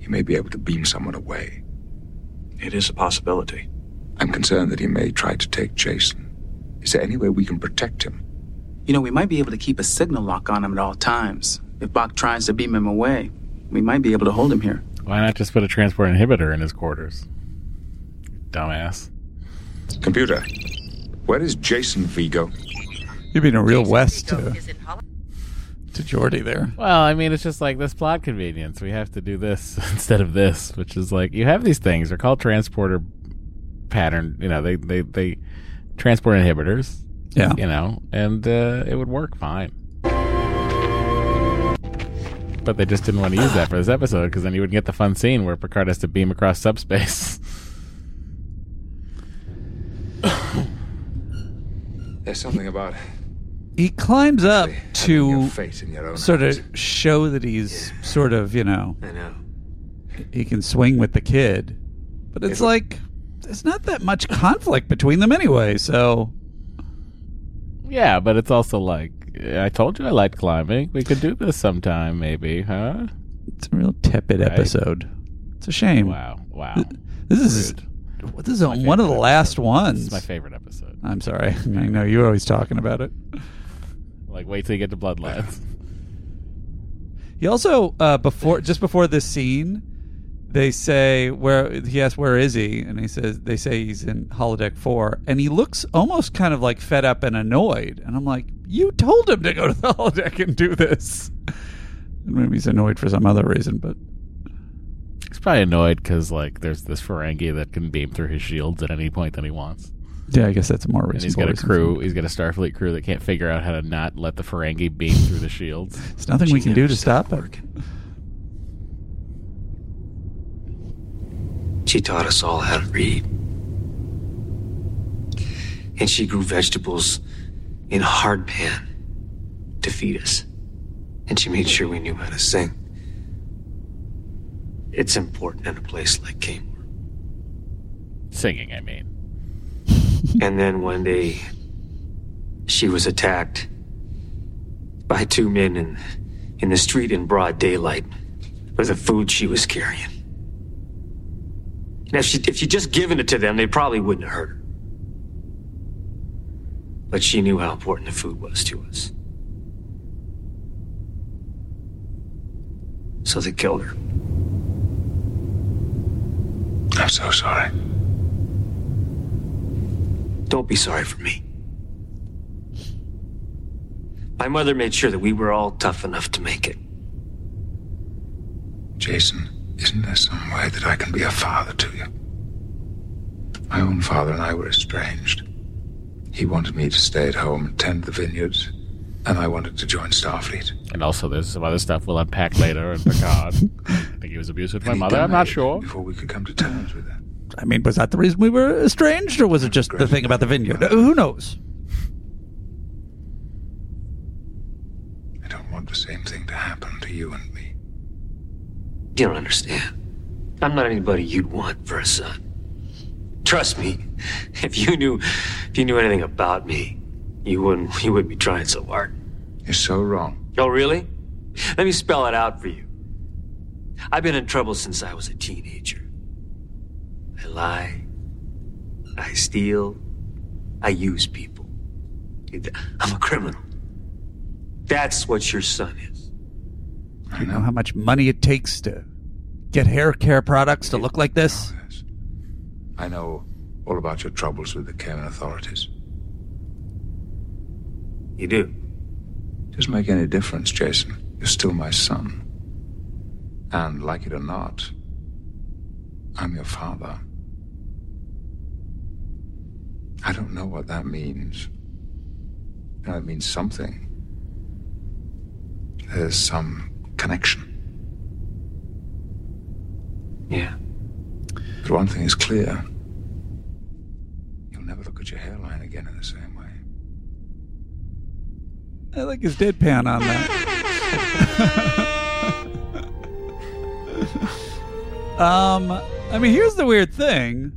he may be able to beam someone away. It is a possibility. I'm concerned that he may try to take Jason. Is there any way we can protect him? You know, we might be able to keep a signal lock on him at all times. If Bok tries to beam him away, we might be able to hold him here. Why not just put a transport inhibitor in his quarters? Dumbass. Computer, where is Jason Vigo? You're being a real Jason West to Geordi there. Well, I mean, it's just like this plot convenience. We have to do this instead of this, which is like, you have these things. They're called transporter pattern. You know, they transport inhibitors. Yeah. You know, and it would work fine. But they just didn't want to use that for this episode because then you would get the fun scene where Picard has to beam across subspace. There's something about it. He climbs up to sort of show that he's sort of, you know, I know, he can swing with the kid. But it's like, there's not that much conflict between them anyway, so. Yeah, but it's also like, I told you I liked climbing. We could do this sometime, maybe, huh? It's a real tepid episode. It's a shame. Wow. This is one of the last ones. This is my favorite episode. I'm sorry. I know you're always talking about it. Like, wait till you get to Bloodlines. He also, just before this scene, they say he asks where is he, and they say he's in holodeck 4, and he looks almost kind of like fed up and annoyed. And I'm like, you told him to go to the holodeck and do this. And maybe he's annoyed for some other reason, but. He's probably annoyed because, like, there's this Ferengi that can beam through his shields at any point that he wants. Yeah, I guess that's more reasonable. And he's got a Starfleet crew that can't figure out how to not let the Ferengi beam through the shields. There's nothing we can do to stop it. She taught us all how to read. And she grew vegetables in a hard pan to feed us. And she made sure we knew how to sing. It's important in a place like Kmore. Singing, I mean. And then one day, she was attacked by two men in the street in broad daylight for the food she was carrying. And if she'd just given it to them, they probably wouldn't have hurt her. But she knew how important the food was to us. So they killed her. I'm so sorry. Don't be sorry for me. My mother made sure that we were all tough enough to make it. Jason, isn't there some way that I can be a father to you? My own father and I were estranged. He wanted me to stay at home and tend the vineyards, and I wanted to join Starfleet. And also there's some other stuff we'll unpack later in Picard. I think he was abusive with my mother, I'm not sure. Before we could come to terms with that. I mean, was that the reason we were estranged, or was it just the thing about the vineyard? Who knows? I don't want the same thing to happen to you and me. You don't understand. I'm not anybody you'd want for a son. Trust me, if you knew anything about me, you wouldn't be trying so hard. You're so wrong. Oh, really? Let me spell it out for you. I've been in trouble since I was a teenager. I lie, I steal, I use people. I'm a criminal. That's what your son is. I know how much money it takes to get hair care products to look like this. I know all about your troubles with the Karen authorities. You do? It doesn't make any difference, Jason. You're still my son. And like it or not, I'm your father. I don't know what that means. You know, it means something. There's some connection. Yeah. But one thing is clear. You'll never look at your hairline again in the same way. I like his deadpan on that. I mean, here's the weird thing.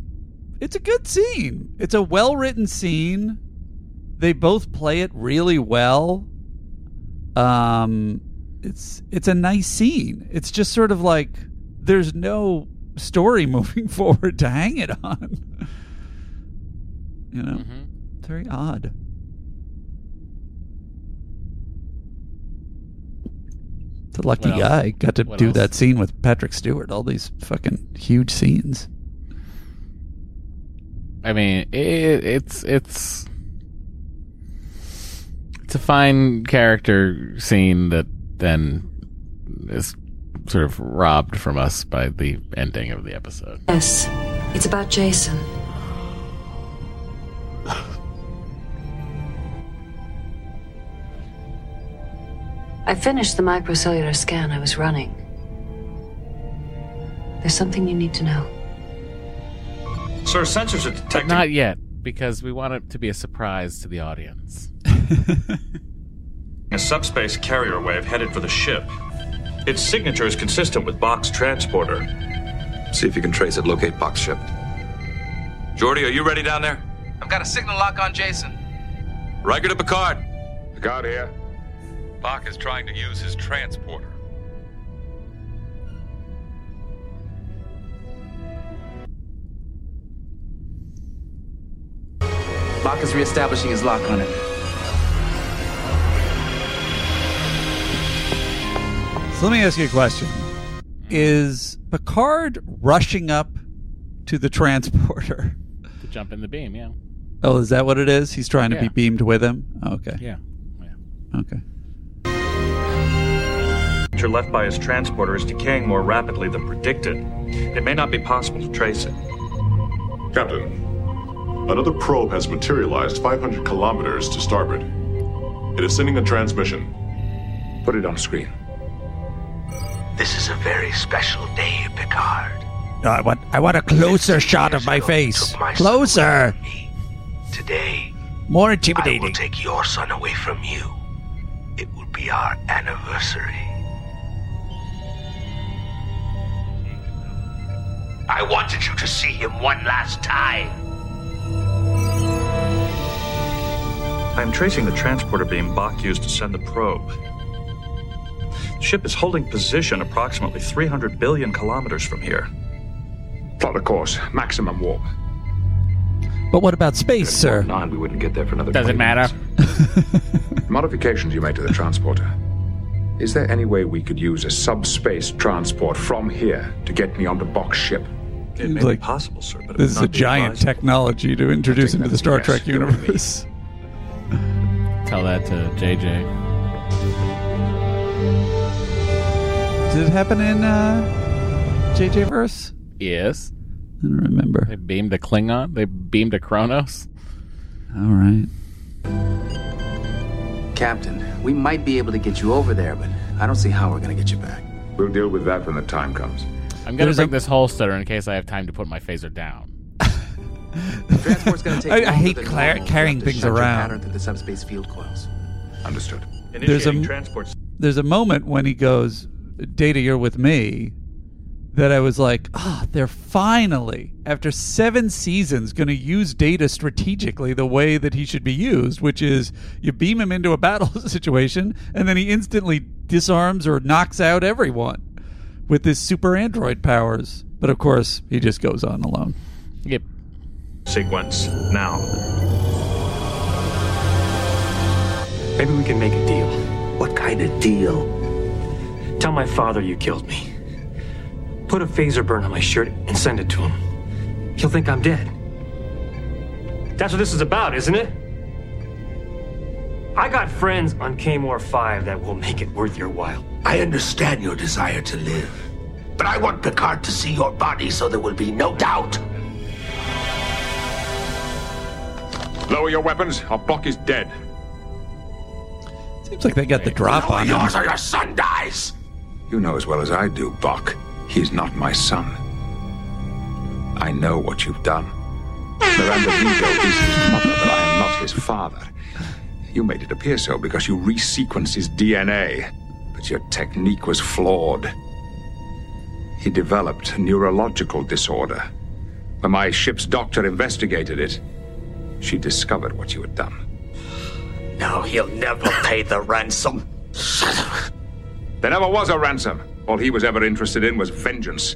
It's a good scene. It's a well-written scene. They both play it really well. It's a nice scene. It's just sort of like there's no story moving forward to hang it on. You know? Mm-hmm. It's very odd. The lucky guy got to do that scene with Patrick Stewart. All these fucking huge scenes. I mean, it's a fine character scene that then is sort of robbed from us by the ending of the episode. Yes, it's about Jason. I finished the microcellular scan I was running. There's something you need to know. Sir, sensors are detecting... But not yet, because we want it to be a surprise to the audience. A subspace carrier wave headed for the ship. Its signature is consistent with Bok's transporter. See if you can trace it. Locate Bok's ship. Geordi, are you ready down there? I've got a signal lock on Jason. Riker to Picard. Picard here. Bok is trying to use his transporter. Bok is reestablishing his lock on it. So let me ask you a question. Is Picard rushing up to the transporter? To jump in the beam, yeah. Oh, is that what it is? He's trying to be beamed with him? Oh, okay. Yeah. Okay. Left by his transporter is decaying more rapidly than predicted. It may not be possible to trace it. Captain, another probe has materialized 500 kilometers to starboard. It is sending a transmission. Put it on screen. This is a very special day, Picard. No, I want a closer shot of my face. Closer! Today, more intimidating. I will take your son away from you. It will be our anniversary. I wanted you to see him one last time. I'm tracing the transporter beam Bok used to send the probe. The ship is holding position approximately 300 billion kilometers from here. Plot a course, maximum warp. But what about space, sir? We wouldn't get there for another. Doesn't matter. Modifications you made to the transporter. Is there any way we could use a subspace transport from here to get me onto Bok's ship? It may be possible, sir, but this is a giant advisable technology to introduce into the Star Trek universe. Tell that to JJ. Did it happen in JJ-verse? Yes. I don't remember. They beamed a Klingon? They beamed a Kronos? All right. Captain, we might be able to get you over there, but I don't see how we're going to get you back. We'll deal with that when the time comes. I'm going to take this holster in case I have time to put my phaser down. Transport's going to take I hate carrying things around. Through the subspace field coils. Understood. There's a moment when he goes, Data, you're with me, that I was like, they're finally, after 7 seasons, going to use Data strategically the way that he should be used, which is you beam him into a battle situation, and then he instantly disarms or knocks out everyone with his super android powers. But of course, he just goes on alone. Yep. Sequence now. Maybe we can make a deal. What kind of deal? Tell my father you killed me. Put a phaser burn on my shirt and send it to him. He'll think I'm dead. That's what this is about, isn't it? I got friends on Kmore 5 that will make it worth your while. I understand your desire to live, but I want Picard to see your body so there will be no doubt. Lower your weapons. Our Bok is dead. Seems like they got the drop on him. Lower yours or your son dies. You know as well as I do, Bok. He's not my son. I know what you've done. Miranda Vigo is his mother, but I am not his father. You made it appear so because you resequenced his DNA. But your technique was flawed. He developed a neurological disorder. When my ship's doctor investigated it, she discovered what you had done. No, he'll never pay the ransom. There never was a ransom. All he was ever interested in was vengeance.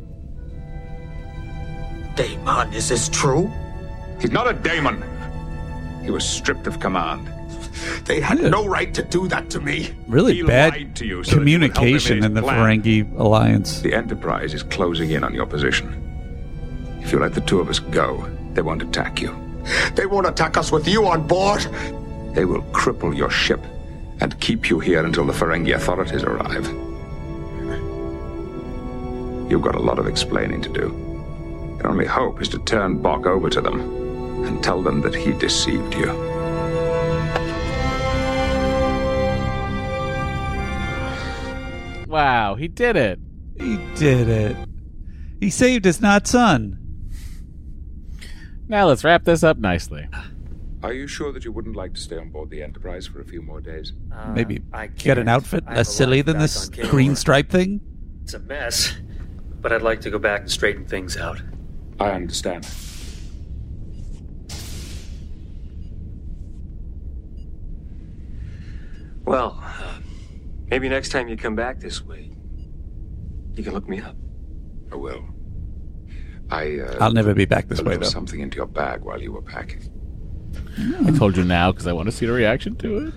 DaiMon, is this true? He's not a DaiMon. He was stripped of command. They had no right to do that to me. Really bad communication in the Ferengi Alliance. The Enterprise is closing in on your position. If you let the two of us go, they won't attack you. They won't attack us with you on board. They will cripple your ship and keep you here until the Ferengi authorities arrive. You've got a lot of explaining to do. Your only hope is to turn Bok over to them and tell them that he deceived you. Wow, he did it. He did it. He saved his not son. Now let's wrap this up nicely. Are you sure that you wouldn't like to stay on board the Enterprise for a few more days? Maybe get an outfit less silly than this green stripe thing? It's a mess, but I'd like to go back and straighten things out. I understand. Well, maybe next time you come back this way, you can look me up. I will. I'll never be back this way, though. Something into your bag while you were packing. I told you now because I want to see the reaction to it.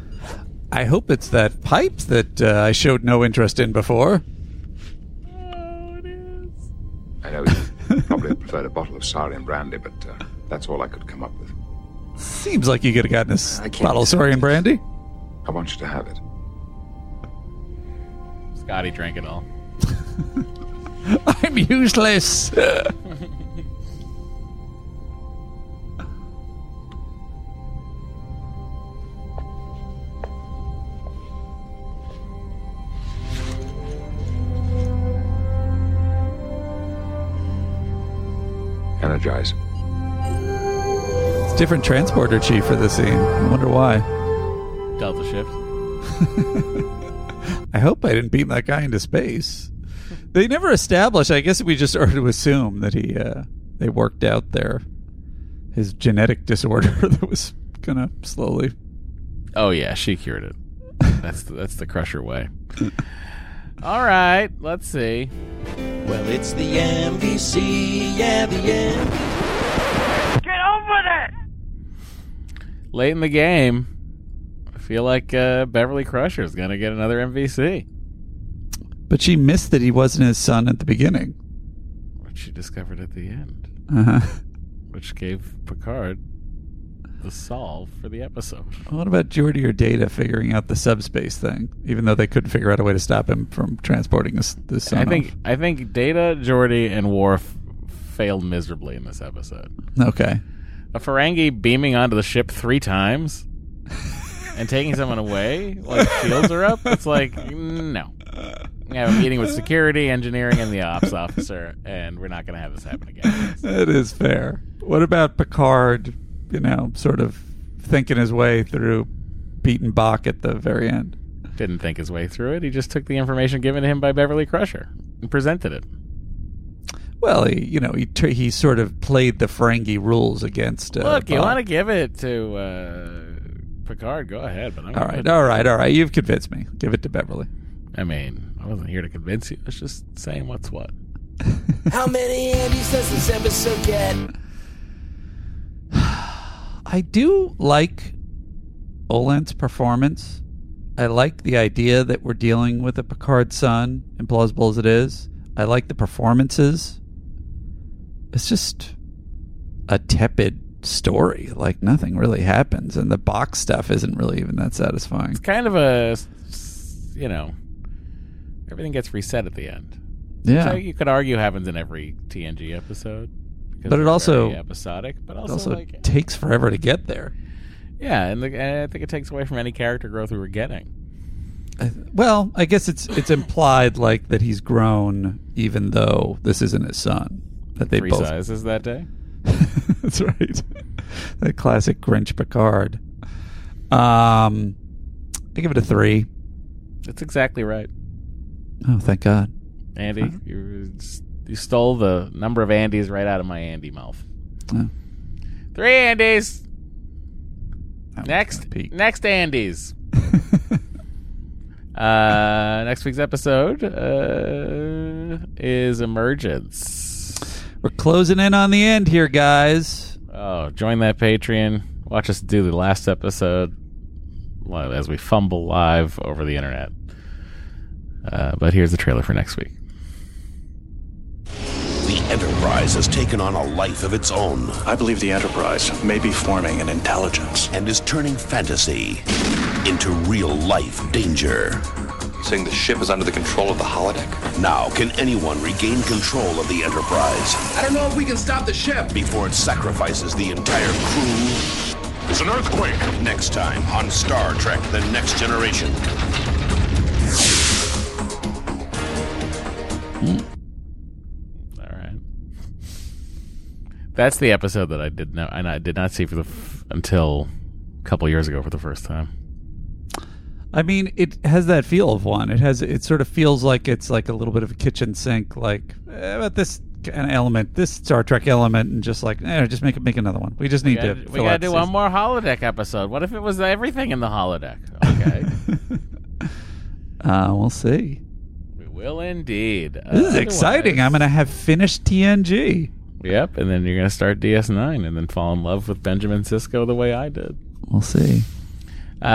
I hope it's that pipe that I showed no interest in before. Oh, it is. I know you probably preferred a bottle of Saurian brandy, but that's all I could come up with. Seems like you could have gotten this bottle of Saurian brandy. I want you to have it. Scotty drank it all. I'm useless. Energize. It's a different transporter chief for this scene. I wonder why. Delta shift. I hope I didn't beam that guy into space. They never established. I guess we just are to assume that he they worked out his genetic disorder that was gonna slowly. Oh yeah, she cured it. That's the Crusher way. All right, let's see. Well, it's the MVC, the MVC. Get over there. Late in the game, I feel like Beverly Crusher is gonna get another MVC. But she missed that he wasn't his son at the beginning. Which she discovered at the end. Which gave Picard the solve for the episode. What about Geordi or Data figuring out the subspace thing? Even though they couldn't figure out a way to stop him from transporting his son. I think Data, Geordi, and Worf failed miserably in this episode. Okay. A Ferengi beaming onto the ship 3 times? and taking someone away, like shields are up. It's like, no. We have a meeting with security, engineering, and the ops officer, and we're not going to have this happen again. That is fair. What about Picard, you know, sort of thinking his way through beating Bok at the very end? Didn't think his way through it. He just took the information given to him by Beverly Crusher and presented it. Well, he sort of played the Ferengi rules against. Look, you want to give it to Picard? Go ahead. But all right. You've convinced me. Give it to Beverly. I mean, I wasn't here to convince you. I was just saying what's what. How many Andys does this episode get? I do like Olant's performance. I like the idea that we're dealing with a Picard son, implausible as it is. I like the performances. It's just a tepid story. Like, nothing really happens, and the box stuff isn't really even that satisfying. It's kind of a, everything gets reset at the end. Yeah. So you could argue happens in every TNG episode. But it also... episodic, but also like, takes forever to get there. Yeah, and I think it takes away from any character growth we were getting. Well, I guess it's implied like that he's grown, even though this isn't his son. That they both sizes that day. That's right. That classic Grinch Picard. I give it a 3. That's exactly right. Oh, thank God, Andy! Huh? You stole the number of Andys right out of my Andy mouth. Oh. 3 Andys. Next Andys. Next week's episode is Emergence. We're closing in on the end here, guys. Oh, join that Patreon. Watch us do the last episode as we fumble live over the internet. But here's the trailer for next week. The Enterprise has taken on a life of its own. I believe the Enterprise may be forming an intelligence. And is turning fantasy into real-life danger. Saying the ship is under the control of the holodeck? Now, can anyone regain control of the Enterprise? I don't know if we can stop the ship! Before it sacrifices the entire crew. It's an earthquake! Next time on Star Trek: The Next Generation. All right. That's the episode that I did not see until a couple years ago for the first time. I mean, it has that feel of one. It sort of feels like it's like a little bit of a kitchen sink, like about this kind of element, this Star Trek element, and just like, just make another one. We just need to. We gotta do one more holodeck episode. What if it was everything in the holodeck? Okay. We'll see. We will indeed. This is exciting. I'm gonna have finished TNG. Yep, and then you're gonna start DS9, and then fall in love with Benjamin Sisko the way I did. We'll see. All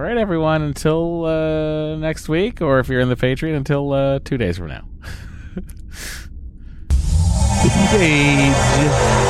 right, everyone, until next week, or if you're in the Patreon, until 2 days from now. Good day.